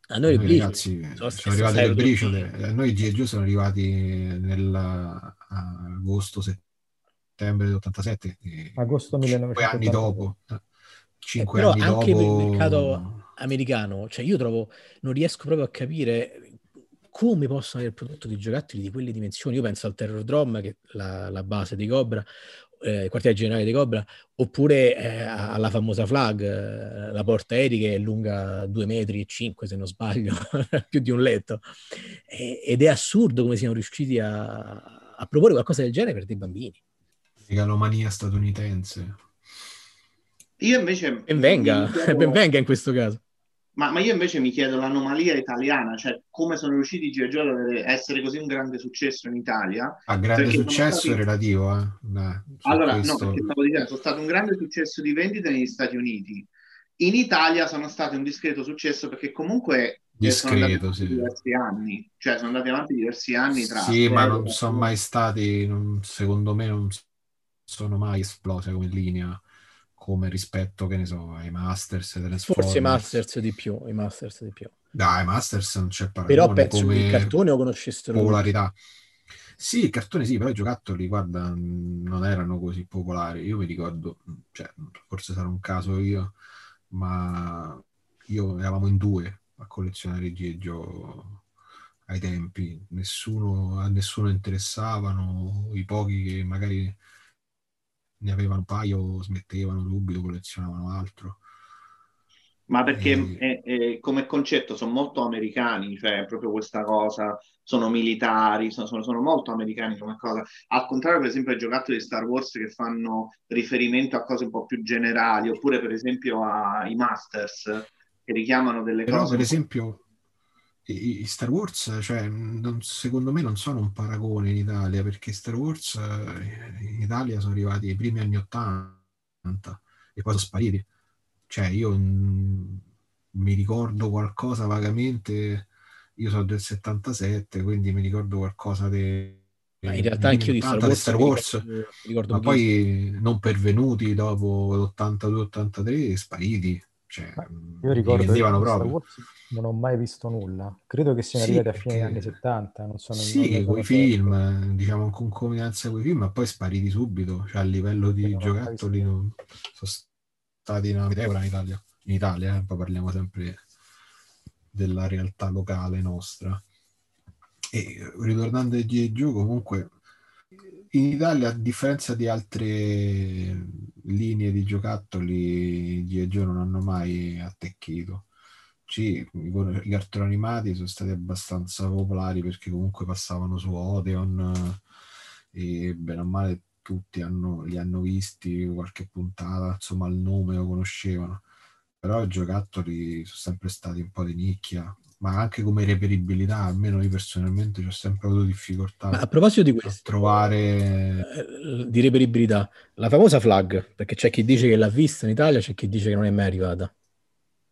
A noi ragazzi sono arrivati le briciole, a noi G.I. Joe sono arrivati nell'agosto settembre dell'87, agosto 1985, 5 anni dopo. 5 però anni anche dopo... per il mercato americano, cioè io trovo, non riesco proprio a capire come possono aver prodotto dei giocattoli di quelle dimensioni. Io penso al Terror Drum, che è la base di Cobra, quartiere generale di Cobra, oppure alla famosa Flag, la porta aerei che è lunga 2,5 metri, se non sbaglio, più di un letto, ed è assurdo come siano riusciti a proporre qualcosa del genere per dei bambini. Megalomania statunitense. Io invece ben venga in questo caso. Ma io invece mi chiedo l'anomalia italiana, cioè come sono riusciti G.I. Joe ad essere così un grande successo in Italia. A grande successo stati... relativo, allora, questo... no, perché stavo dicendo, sono stato un grande successo di vendita negli Stati Uniti. In Italia sono stati un discreto successo, perché comunque sono andati avanti diversi anni, cioè sono andati avanti diversi anni tra... Sì, ma non sono mai stati, secondo me non sono mai esplose come linea, come rispetto, che ne so, ai Masters, forse i Masters di più. Dai, Masters non c'è paragone. Però penso come che il cartone lo conoscessero, popolarità. Sì, il cartone sì, però i giocattoli, guarda, non erano così popolari. Io mi ricordo, cioè, forse sarà un caso io, ma io eravamo in 2 a collezionare G.I. Joe ai tempi. A nessuno interessavano, i pochi che magari ne avevano un paio smettevano subito, collezionavano altro. Ma perché come concetto sono molto americani, cioè proprio questa cosa, sono militari, sono molto americani come cosa, al contrario per esempio ai giocattoli di Star Wars che fanno riferimento a cose un po' più generali, oppure per esempio ai Masters che richiamano delle cose. Per esempio i Star Wars, cioè, secondo me non sono un paragone in Italia, perché Star Wars in Italia sono arrivati i primi anni 80 e poi sono spariti. Cioè io mi ricordo qualcosa vagamente, io sono del 77, quindi mi ricordo qualcosa Ma in realtà anch'io di Star Wars, ricordo ma poi non pervenuti dopo l'82-83, spariti. Cioè, io ricordo che Star Wars non ho mai visto nulla, credo che siano arrivati a fine degli anni 70, non so, sì, quei film, diciamo, con comunanza quei film, ma poi spariti subito, cioè a livello di giocattoli non sono stati una meteora in Italia, poi parliamo sempre della realtà locale nostra. E ritornando a G.I. Joe, comunque in Italia, a differenza di altre linee di giocattoli, G.I. Joe non hanno mai attecchito. I cartoni animati sono stati abbastanza popolari perché comunque passavano su Odeon e bene o male tutti li hanno visti, qualche puntata, insomma, il nome lo conoscevano. Però i giocattoli sono sempre stati un po' di nicchia, ma anche come reperibilità, almeno io personalmente ho sempre avuto difficoltà. Ma a proposito di questo, trovare di reperibilità, la famosa flag, perché c'è chi dice che l'ha vista in Italia, c'è chi dice che non è mai arrivata.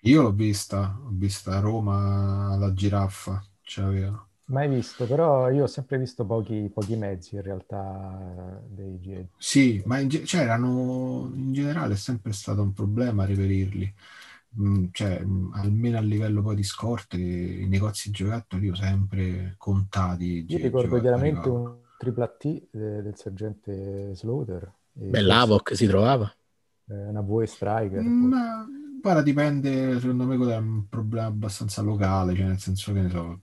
Io l'ho vista a Roma, la giraffa ce l'aveva. Mai visto, però io ho sempre visto pochi mezzi in realtà dei G.I. Sì, ma in generale è sempre stato un problema reperirli. Cioè, almeno a livello poi di scorte, i negozi di giocattoli ho sempre contati. Io ricordo chiaramente un tripla T del sergente Slaughter. L'Avoc si trovava? Una VE Striker. Ma guarda, dipende, secondo me, è un problema abbastanza locale, cioè nel senso che, ne so,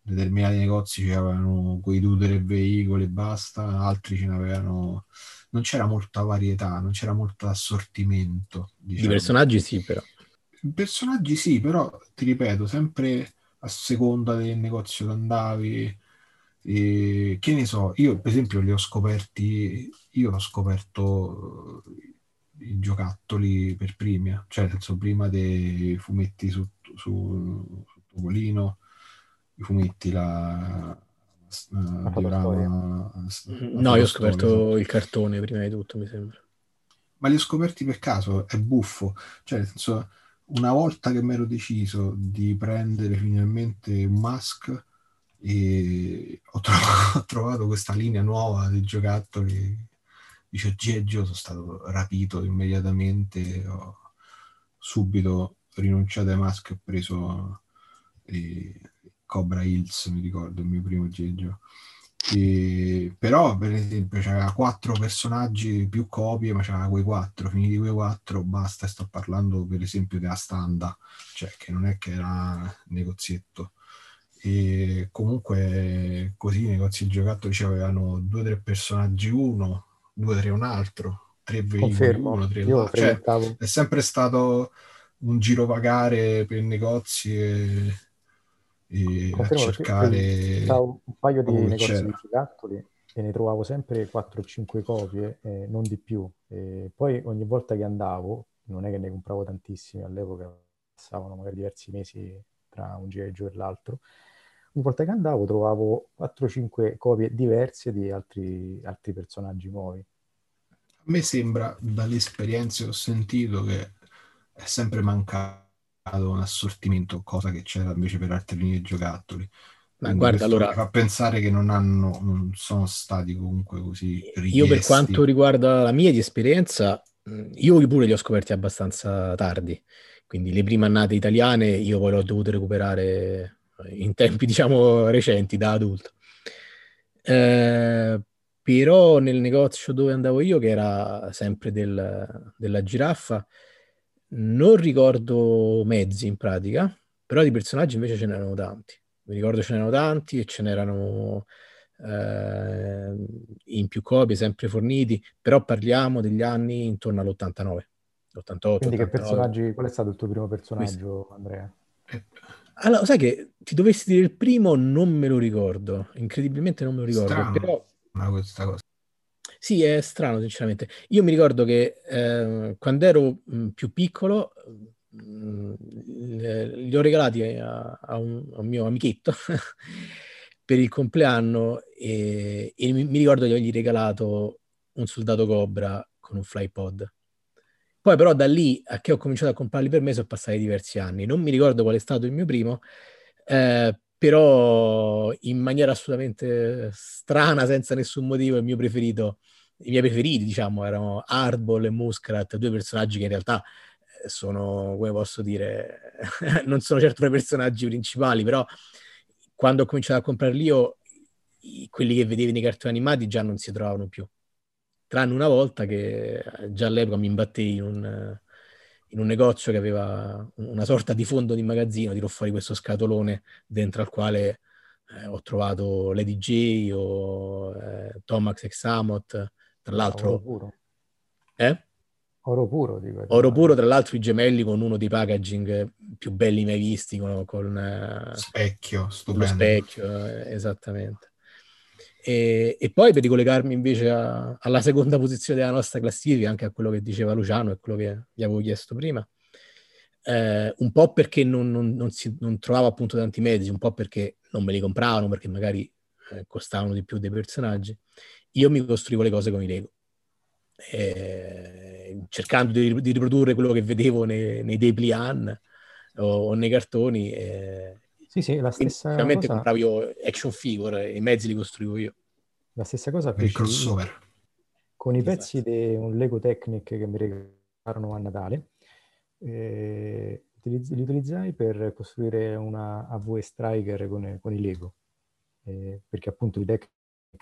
determinati negozi c'erano quei due o tre veicoli e basta, altri ce n'avevano... Non c'era molta varietà, non c'era molto assortimento. Diciamo. I personaggi sì, però, ti ripeto, sempre a seconda del negozio che andavi. E, che ne so, io per esempio ho scoperto i giocattoli per prima, cioè senso, prima dei fumetti su Topolino, i fumetti io ho scoperto il cartone prima di tutto, mi sembra. Ma li ho scoperti per caso, è buffo, cioè nel senso, una volta che mi ero deciso di prendere finalmente un mask e ho trovato questa linea nuova di giocattoli, dice G.I. Joe, sono stato rapito immediatamente, ho subito rinunciato ai mask e ho preso Cobra Hills, mi ricordo, il mio primo G.I. Joe. Però per esempio c'era 4 personaggi più copie, ma c'era quei 4, finiti quei 4 basta. Sto parlando per esempio della Standa, cioè che non è che era negozietto, e comunque così i negozi di giocattoli avevano 2-3 personaggi uno, 2-3 un altro, 3 veicoli uno, 3 l'altro, cioè, è sempre stato un girovagare per negozi e a cercare un paio di negozi di giocattoli e ne trovavo sempre 4-5 copie, non di più, e poi ogni volta che andavo non è che ne compravo tantissimi, all'epoca passavano magari diversi mesi tra un G.I. Joe e l'altro. Ogni volta che andavo trovavo 4-5 copie diverse di altri personaggi nuovi. A me sembra, dalle esperienze che ho sentito, che è sempre mancato un assortimento, cosa che c'era invece per altre linee di giocattoli. Ma guarda, allora fa pensare che non sono stati comunque così richiesti. Io, per quanto riguarda la mia di esperienza, io pure li ho scoperti abbastanza tardi, quindi le prime annate italiane io poi le ho dovute recuperare in tempi, diciamo, recenti, da adulto. Però nel negozio dove andavo io, che era sempre della giraffa, non ricordo mezzi in pratica, però di personaggi invece ce n'erano tanti. Mi ricordo e ce n'erano in più copie, sempre forniti, però parliamo degli anni intorno all'89, l'88. Quindi che personaggi, qual è stato il tuo primo personaggio, Andrea? Allora, sai che ti dovessi dire il primo, non me lo ricordo, incredibilmente non me lo ricordo. Strano, però... ma questa cosa. Sì, è strano sinceramente. Io mi ricordo che quando ero più piccolo li ho regalati a un mio amichetto per il compleanno e mi ricordo di avergli regalato un soldato Cobra con un flypod. Poi però da lì a che ho cominciato a comprarli per me sono passati diversi anni. Non mi ricordo qual è stato il mio primo, però in maniera assolutamente strana, senza nessun motivo, i miei preferiti, diciamo, erano Hardball e Muskrat, due personaggi che in realtà sono, come posso dire, non sono certo i personaggi principali, però quando ho cominciato a comprarli io, quelli che vedevi nei cartoni animati già non si trovavano più, tranne una volta che già all'epoca mi imbattei in un negozio che aveva una sorta di fondo di magazzino, tirò fuori questo scatolone dentro al quale ho trovato Lady J o Tomax Examot, tra l'altro... Oro puro. Oro puro, dico. Oro puro, tra l'altro i gemelli con uno dei packaging più belli mai visti, con specchio, stupendo. Lo specchio, esattamente. E poi per ricollegarmi invece alla seconda posizione della nostra classifica, anche a quello che diceva Luciano e quello che gli avevo chiesto prima, un po' perché non trovavo appunto tanti mezzi, un po' perché non me li compravano, perché magari costavano di più dei personaggi, io mi costruivo le cose con i Lego, cercando di riprodurre quello che vedevo nei dépliant o nei cartoni. Sì, la stessa cosa. Ovviamente compravo io action figure, i mezzi li costruivo io. La stessa cosa per il crossover. Con i pezzi di un Lego Technic che mi regalarono a Natale, li utilizzai per costruire una AV Striker con i Lego, perché appunto i Technic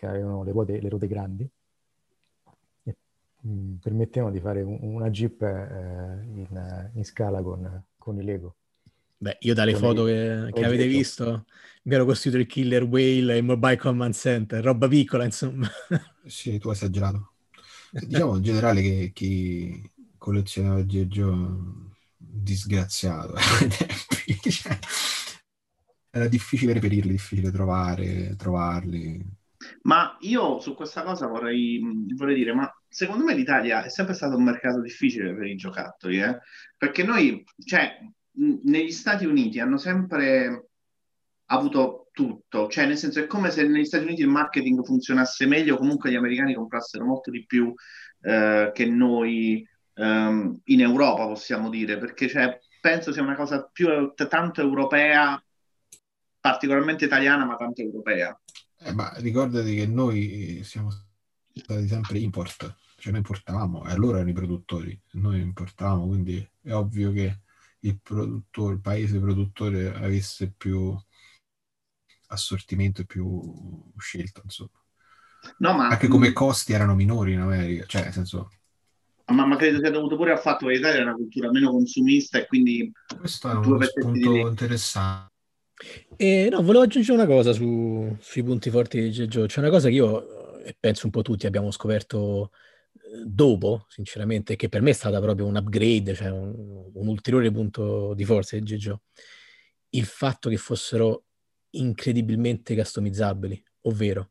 avevano le ruote grandi e permettevano di fare una Jeep in scala con i Lego. Beh, io dalle foto che avete visto mi ero costruito il Killer Whale e il Mobile Command Center, roba piccola insomma. Sì, tu hai esagerato. Diciamo in generale che chi collezionava il Geggio disgraziato ai tempi, cioè, era difficile reperirli, difficile trovarli. Ma io su questa cosa vorrei dire, ma secondo me l'Italia è sempre stato un mercato difficile per i giocattoli, perché noi, cioè, negli Stati Uniti hanno sempre avuto tutto, cioè nel senso è come se negli Stati Uniti il marketing funzionasse meglio, comunque gli americani comprassero molto di più che noi in Europa, possiamo dire, perché cioè, penso sia una cosa più tanto europea, particolarmente italiana, ma tanto europea. Ma ricordati che noi siamo stati sempre import, cioè noi importavamo e allora erano i produttori, noi importavamo, quindi è ovvio che il paese produttore avesse più assortimento e più scelta, insomma. No, ma anche come costi erano minori in America, cioè nel senso. Ma credo sia dovuto pure al fatto che l'Italia è una cultura meno consumista e quindi questo è uno spunto interessante. No, volevo aggiungere una cosa sui punti forti di Geggio. C'è una cosa che io e penso un po' tutti abbiamo scoperto dopo, sinceramente, che per me è stata proprio un upgrade, cioè un ulteriore punto di forza del Geggio, il fatto che fossero incredibilmente customizzabili, ovvero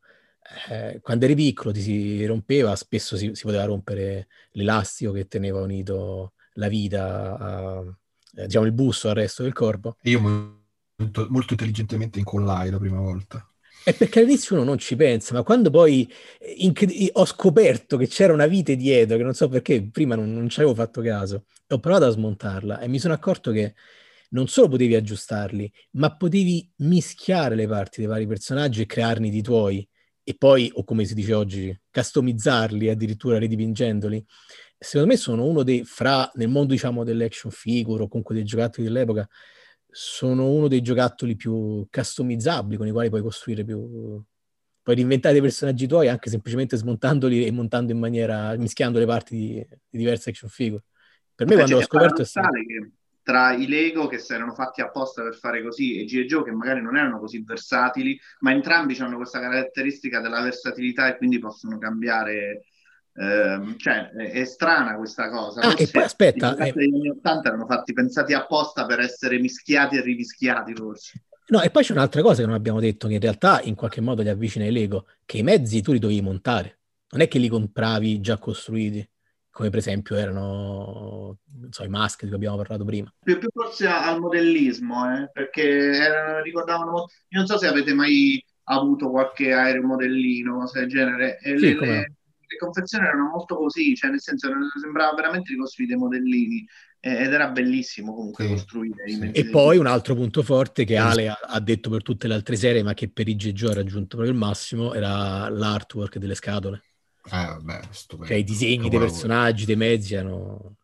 quando eri piccolo ti si rompeva, spesso si poteva rompere l'elastico che teneva unito la vita, diciamo il busto al resto del corpo. Io molto, molto intelligentemente incollai la prima volta. È perché all'inizio uno non ci pensa, ma quando poi ho scoperto che c'era una vite dietro, che non so perché prima non ci avevo fatto caso, ho provato a smontarla e mi sono accorto che non solo potevi aggiustarli, ma potevi mischiare le parti dei vari personaggi e crearne di tuoi, e poi, o come si dice oggi, customizzarli addirittura ridipingendoli. Secondo me sono uno dei, nel mondo diciamo dell'action figure o comunque dei giocattoli dell'epoca, sono uno dei giocattoli più customizzabili, con i quali puoi costruire puoi reinventare dei personaggi tuoi anche semplicemente smontandoli e montando in maniera, mischiando le parti di diverse action figure. Per me quando l'ho scoperto è stato... che tra i Lego che si erano fatti apposta per fare così e G.I. Joe che magari non erano così versatili, ma entrambi hanno questa caratteristica della versatilità e quindi possono cambiare... cioè è strana questa cosa. E poi aspetta, negli anni 80 erano fatti pensati apposta per essere mischiati e rimischiati forse. No, e poi c'è un'altra cosa che non abbiamo detto, che in realtà in qualche modo li avvicina ai Lego, che i mezzi tu li dovevi montare, non è che li compravi già costruiti, come per esempio erano, non so, i maschi di cui abbiamo parlato prima. Più forse al modellismo, perché ricordavano, io non so se avete mai avuto qualche aeromodellino, cose del genere, e sì, le confezioni erano molto così, cioè nel senso sembrava veramente di costruire dei modellini, ed era bellissimo comunque costruire. Sì. E poi un altro punto forte che Ale ha detto per tutte le altre serie, ma che per IGJ ha raggiunto proprio il massimo, era l'artwork delle scatole. Vabbè, stupendo. Cioè i disegni dei personaggi, dei mezzi, erano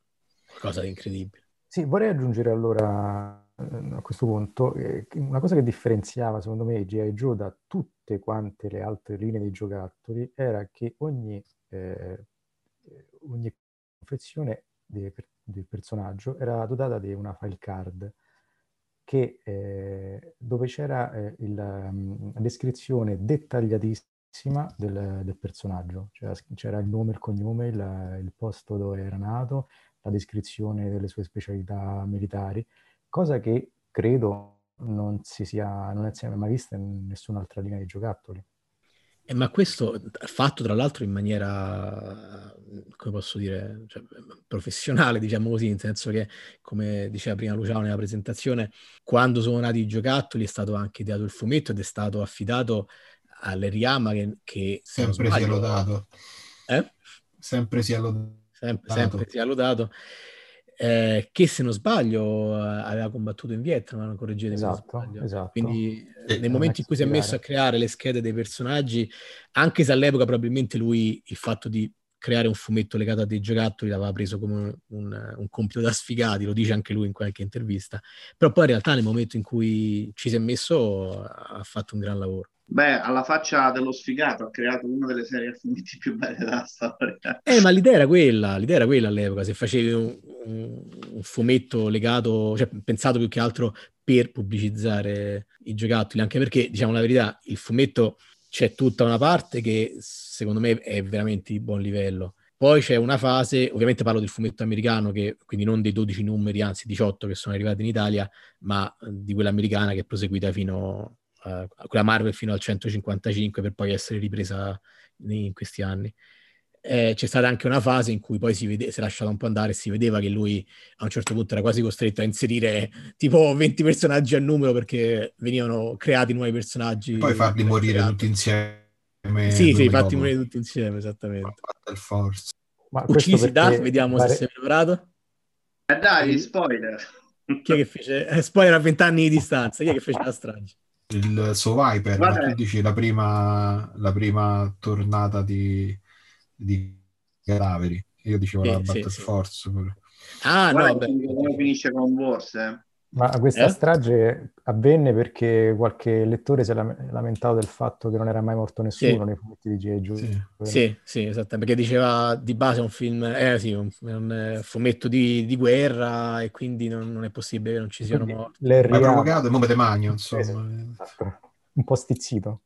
qualcosa di incredibile. Sì, vorrei aggiungere allora a questo punto una cosa che differenziava secondo me G.I. Joe da tutte quante le altre linee di giocattoli era che ogni confezione del personaggio era dotata di una file card che, dove c'era la descrizione dettagliatissima del personaggio, cioè, c'era il nome, il cognome, il posto dove era nato, la descrizione delle sue specialità militari, cosa che credo non si è mai vista in nessun'altra linea di giocattoli. Ma questo fatto tra l'altro in maniera, come posso dire, cioè, professionale, diciamo così, nel senso che, come diceva prima Luciano nella presentazione, quando sono nati i giocattoli è stato anche ideato il fumetto ed è stato affidato all'Eriyama che sempre sbaglio, si è lodato. Sempre si è lodato. Sempre si è lodato. Che se non sbaglio aveva combattuto in Vietnam, correggetemi, esatto. Quindi nel momento in cui si è messo a creare le schede dei personaggi, anche se all'epoca probabilmente lui il fatto di creare un fumetto legato a dei giocattoli l'aveva preso come un compito da sfigati, lo dice anche lui in qualche intervista, però poi in realtà nel momento in cui ci si è messo ha fatto un gran lavoro. Beh, alla faccia dello sfigato, ha creato una delle serie a fumetti più belle della storia. Ma l'idea era quella all'epoca, se facevi un fumetto legato, cioè pensato più che altro per pubblicizzare i giocattoli, anche perché, diciamo la verità, il fumetto c'è tutta una parte che secondo me è veramente di buon livello. Poi c'è una fase, ovviamente parlo del fumetto americano, che quindi non dei 12 numeri, anzi 18 che sono arrivati in Italia, ma di quella americana che è proseguita fino quella Marvel fino al 155 per poi essere ripresa in questi anni. C'è stata anche una fase in cui poi si è lasciato un po' andare e si vedeva che lui a un certo punto era quasi costretto a inserire tipo 20 personaggi a numero perché venivano creati nuovi personaggi. E poi farli morire tutti insieme. Sì, fatti morire tutti insieme, esattamente. Ma uccisi Darth, vediamo se si è migliorato. Dai, spoiler. Chi è che fece? Spoiler a 20 anni di distanza, chi è che fece la strage? Il Survivor, tu dici la prima tornata di cadaveri. Io dicevo la Battle Force. Pure. Come finisce con Wars? Ma questa strage avvenne perché qualche lettore si è lamentato del fatto che non era mai morto nessuno nei fumetti di G.I. Joe. Sì, esatto, perché diceva di base è un film, un fumetto di guerra e quindi non è possibile che non ci siano quindi, morti. Ma provocato il nome de Magno, insomma. Esatto. Un po' stizzito.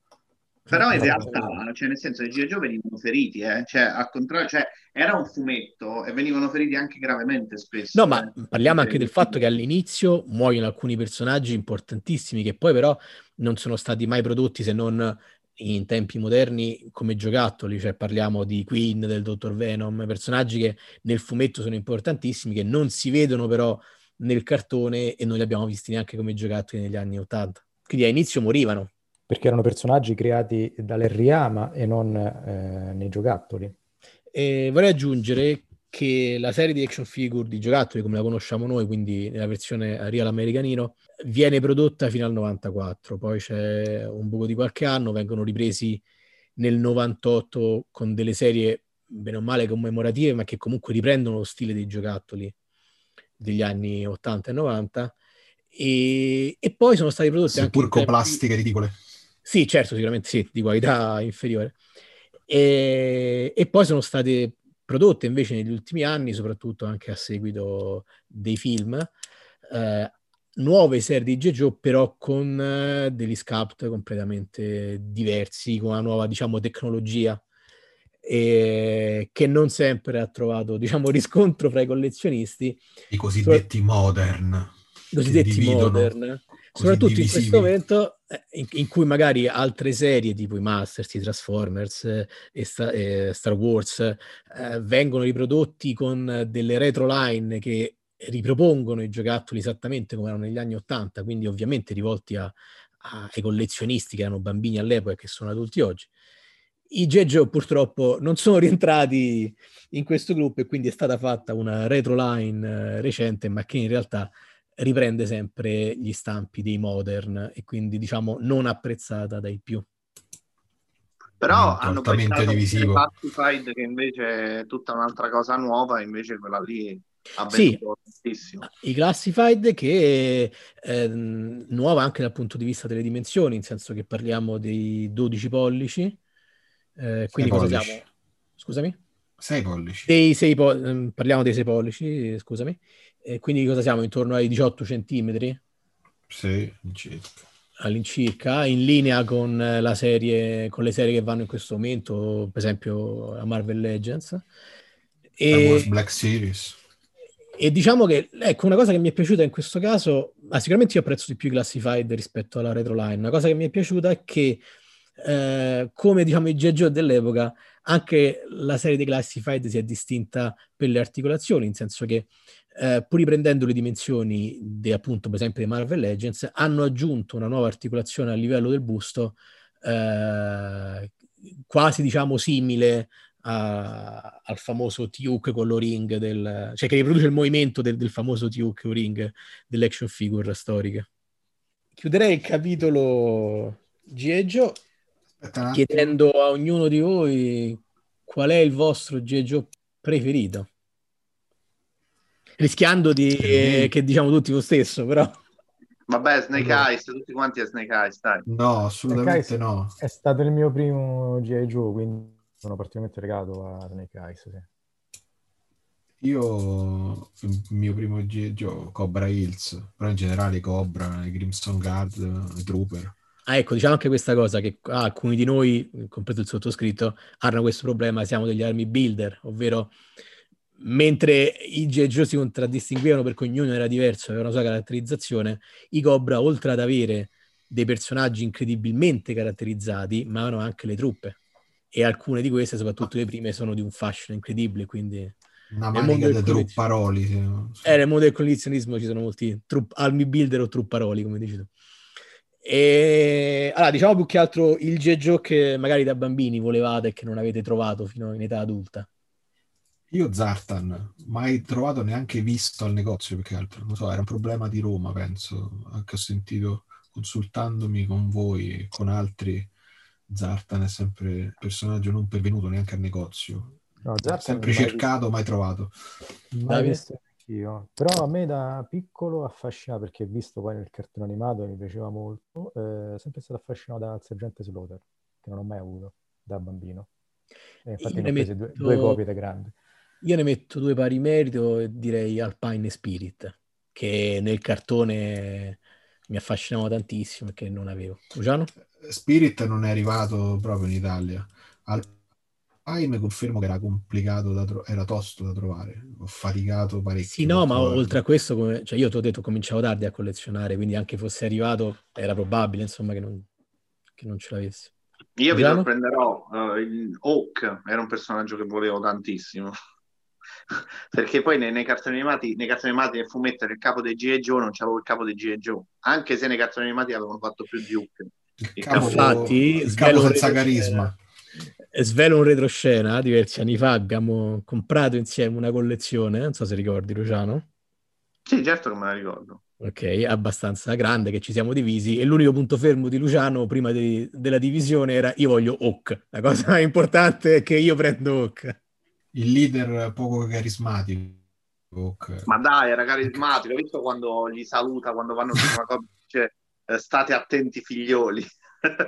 Però in realtà, cioè nel senso, i G.I. Joe venivano feriti, cioè al contrario, cioè era un fumetto e venivano feriti anche gravemente spesso. No, ma parliamo anche del fatto che all'inizio muoiono alcuni personaggi importantissimi che poi però non sono stati mai prodotti se non in tempi moderni come giocattoli, cioè parliamo di Queen, del Dottor Venom, personaggi che nel fumetto sono importantissimi, che non si vedono però nel cartone e non li abbiamo visti neanche come giocattoli negli anni 80. Quindi all'inizio morivano. Perché erano personaggi creati dall'Eriyama e non nei giocattoli. E vorrei aggiungere che la serie di action figure di giocattoli, come la conosciamo noi, quindi nella versione real americanino, viene prodotta fino al 94. Poi c'è un buco di qualche anno, vengono ripresi nel 98 con delle serie, bene o male, commemorative, ma che comunque riprendono lo stile dei giocattoli degli anni 80 e 90. E poi sono stati prodotti anche... Seppur con plastiche ridicole. Sì, certo, sicuramente sì, di qualità inferiore. E poi sono state prodotte invece negli ultimi anni, soprattutto anche a seguito dei film, nuove serie di G.I. Joe, però con degli sculpt completamente diversi, con una nuova, diciamo, tecnologia, che non sempre ha trovato, diciamo, riscontro fra i collezionisti. I cosiddetti modern. I cosiddetti modern. Soprattutto in questo momento in cui magari altre serie tipo i Masters, i Transformers e Star Wars vengono riprodotti con delle retro line che ripropongono i giocattoli esattamente come erano negli anni 80, quindi ovviamente rivolti ai collezionisti che erano bambini all'epoca e che sono adulti oggi. I Jejo purtroppo non sono rientrati in questo gruppo e quindi è stata fatta una retro line recente, ma che in realtà riprende sempre gli stampi dei modern e quindi diciamo non apprezzata dai più. Però hanno pensato divisivo. Pacified, che invece è tutta un'altra cosa nuova, invece quella lì ha venduto tantissimo. I Classified che nuova anche dal punto di vista delle dimensioni, in senso che parliamo dei 12 pollici, quindi cosa siamo? Scusami? 6 pollici. Parliamo dei 6 pollici, scusami. Quindi cosa siamo? Intorno ai 18 centimetri? Sì, circa. All'incirca, in linea con la serie, con le serie che vanno in questo momento, per esempio la Marvel Legends e Black Series. E diciamo che ecco una cosa che mi è piaciuta in questo caso, sicuramente io apprezzo di più i Classified rispetto alla Retroline. Una cosa che mi è piaciuta è che come diciamo i G.I. Joe dell'epoca, anche la serie dei Classified si è distinta per le articolazioni, in senso che pur riprendendo le dimensioni appunto per esempio di Marvel Legends, hanno aggiunto una nuova articolazione a livello del busto quasi diciamo simile al famoso T-hook con l'O-ring cioè che riproduce il movimento del famoso T-hook O-ring dell'action figure storica. Chiuderei il capitolo G.I. Joe chiedendo a ognuno di voi qual è il vostro G.I. Joe preferito, rischiando di che diciamo tutti lo stesso, però vabbè, Snake Eyes, tutti quanti a Snake Eyes, dai. No, assolutamente no, è stato il mio primo G.I. Joe, quindi sono particolarmente legato a Snake Eyes. Sì. Io il mio primo G.I. Joe Cobra Hills, però in generale Cobra, Crimson Guard, Trooper. Ah, ecco, diciamo anche questa cosa che alcuni di noi, compreso il sottoscritto, hanno questo problema, siamo degli army builder, ovvero mentre i G.I. Joe si contraddistinguevano perché ognuno era diverso, aveva una sua caratterizzazione, i Cobra, oltre ad avere dei personaggi incredibilmente caratterizzati, ma hanno anche le truppe. E alcune di queste, soprattutto le prime, sono di un fascino incredibile, quindi... Una manica di trupparoli. Nel mondo del collezionismo ci sono molti army builder o trupparoli, come dici tu. E allora diciamo più che altro il G.I. Joe che magari da bambini volevate e che non avete trovato fino in età adulta. Io Zartan, mai trovato, neanche visto al negozio, perché altro non so, era un problema di Roma, penso, anche ho sentito consultandomi con voi e con altri. Zartan è sempre personaggio non pervenuto neanche al negozio. No, Zartan sempre mai cercato, visto. Mai trovato. Mai visto. Io. Però a me da piccolo affascinava, perché visto poi nel cartone animato mi piaceva molto, sempre stato affascinato dal sergente Slaughter, che non ho mai avuto da bambino, e infatti ne ho preso due copie da grande. Io ne metto due pari merito e direi Alpine Spirit, che nel cartone mi affascinava tantissimo e che non avevo. Luciano? Spirit non è arrivato proprio in Italia. Mi confermo che era complicato, era tosto da trovare, ho faticato parecchio. Sì, no, ma oltre a questo, cioè io ti ho detto, cominciavo tardi a collezionare, quindi anche fosse arrivato era probabile, insomma, che non ce l'avessi. Io vi sorprenderò, il Hawk era un personaggio che volevo tantissimo, perché poi nei cartoni animati e fumetti del capo dei G.I. Joe non c'avevo il capo dei G.I. Joe, anche se nei cartoni animati avevano fatto più di Hawk. Il capo senza carisma. Svelo un retroscena, diversi anni fa abbiamo comprato insieme una collezione, non so se ricordi, Luciano. Sì, certo che me la ricordo. Ok, abbastanza grande, che ci siamo divisi, e l'unico punto fermo di Luciano prima della divisione era: io voglio Hawk, la cosa importante è che io prendo Hawk. Il leader poco carismatico Hawk. Ma dai, era carismatico, hai visto quando gli saluta, quando vanno su una cosa, dice state attenti figlioli.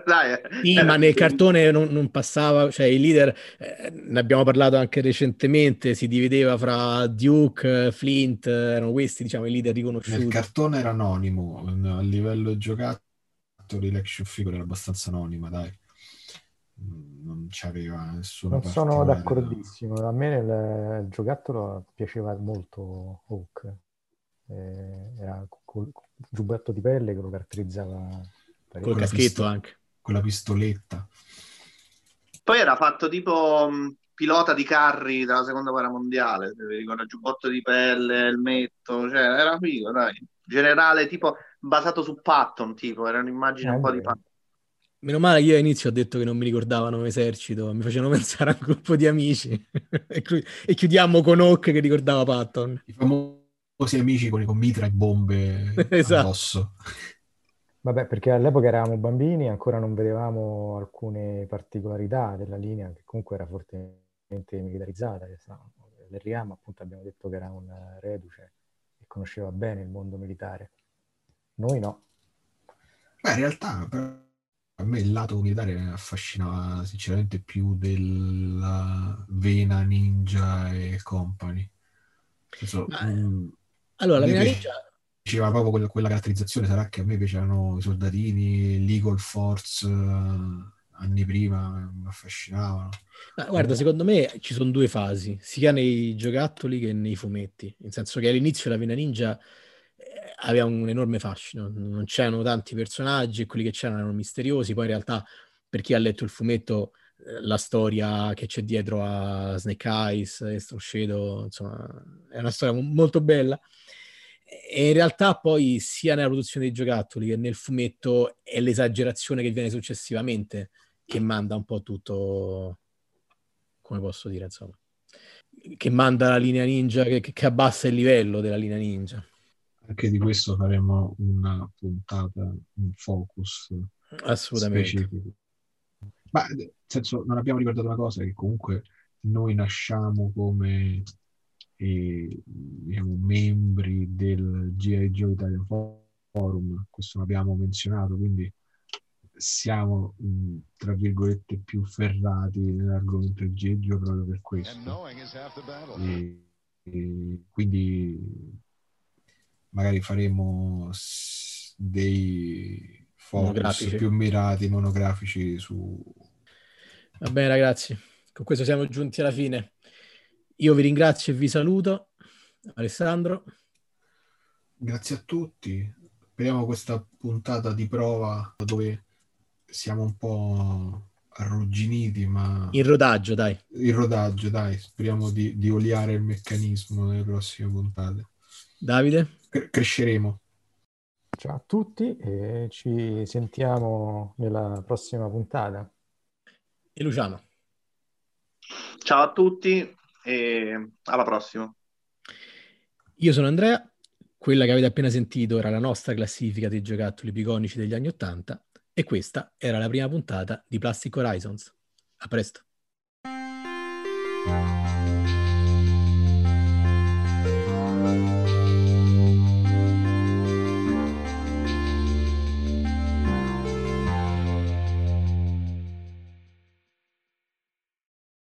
Dai, sì, ma nel cartone non passava, cioè il leader, ne abbiamo parlato anche recentemente, si divideva fra Duke, Flint, erano questi diciamo i leader riconosciuti. Nel cartone era anonimo, a livello giocattoli l'action figure era abbastanza anonima, dai, non c'aveva nessuno. Non sono d'accordissimo, a me nel giocattolo piaceva molto Hawk, era col giubbetto di pelle che lo caratterizzava. Col caschetto anche. Con la pistoletta. Poi era fatto tipo pilota di carri dalla seconda guerra mondiale, ricordo, giubbotto di pelle, elmetto, cioè era figo, dai. Generale tipo basato su Patton, tipo, era un'immagine un po' di Patton. Meno male che io all'inizio ho detto che non mi ricordavano Esercito, mi facevano pensare a un gruppo di amici e chiudiamo con Hawk che ricordava Patton. I famosi amici con mitra e bombe addosso. Vabbè, perché all'epoca eravamo bambini e ancora non vedevamo alcune particolarità della linea che comunque era fortemente militarizzata. Del Riam, appunto, abbiamo detto che era un reduce e conosceva bene il mondo militare. Noi no. Beh, in realtà... a me il lato militare affascinava sinceramente più della vena ninja e company. Senso, allora, la vena ninja... Diceva proprio quella caratterizzazione, sarà che a me piacevano i soldatini, l'Eagle Force, anni prima, mi affascinavano. Ma guarda, secondo me ci sono due fasi, sia nei giocattoli che nei fumetti. Nel senso che all'inizio la vena ninja... aveva un enorme fascino, non c'erano tanti personaggi e quelli che c'erano erano misteriosi. Poi in realtà, per chi ha letto il fumetto, la storia che c'è dietro a Snake Eyes e Storm Shadow, insomma, è una storia molto bella. E in realtà poi sia nella produzione dei giocattoli che nel fumetto è l'esagerazione che viene successivamente che manda un po' tutto, come posso dire, insomma, che manda la linea ninja, che abbassa il livello della linea ninja. Anche di questo faremo una puntata, un focus assolutamente specifico. Ma nel senso, non abbiamo ricordato una cosa, che comunque noi nasciamo come diciamo, membri del G.I. Joe Italian Forum, questo l'abbiamo menzionato, quindi siamo tra virgolette più ferrati nell'argomento del G.I. Joe proprio per questo, e quindi magari faremo dei focus più mirati, monografici su... Va bene ragazzi, con questo siamo giunti alla fine. Io vi ringrazio e vi saluto. Alessandro. Grazie a tutti. Speriamo questa puntata di prova, dove siamo un po' arrugginiti, ma... In rodaggio, dai. Speriamo di oliare il meccanismo nelle prossime puntate. Davide? Cresceremo. Ciao a tutti e ci sentiamo nella prossima puntata. E Luciano. Ciao a tutti e alla prossima. Io sono Andrea. Quella che avete appena sentito era la nostra classifica dei giocattoli più iconici degli anni '80 e questa era la prima puntata di Plastic Horizons. A presto.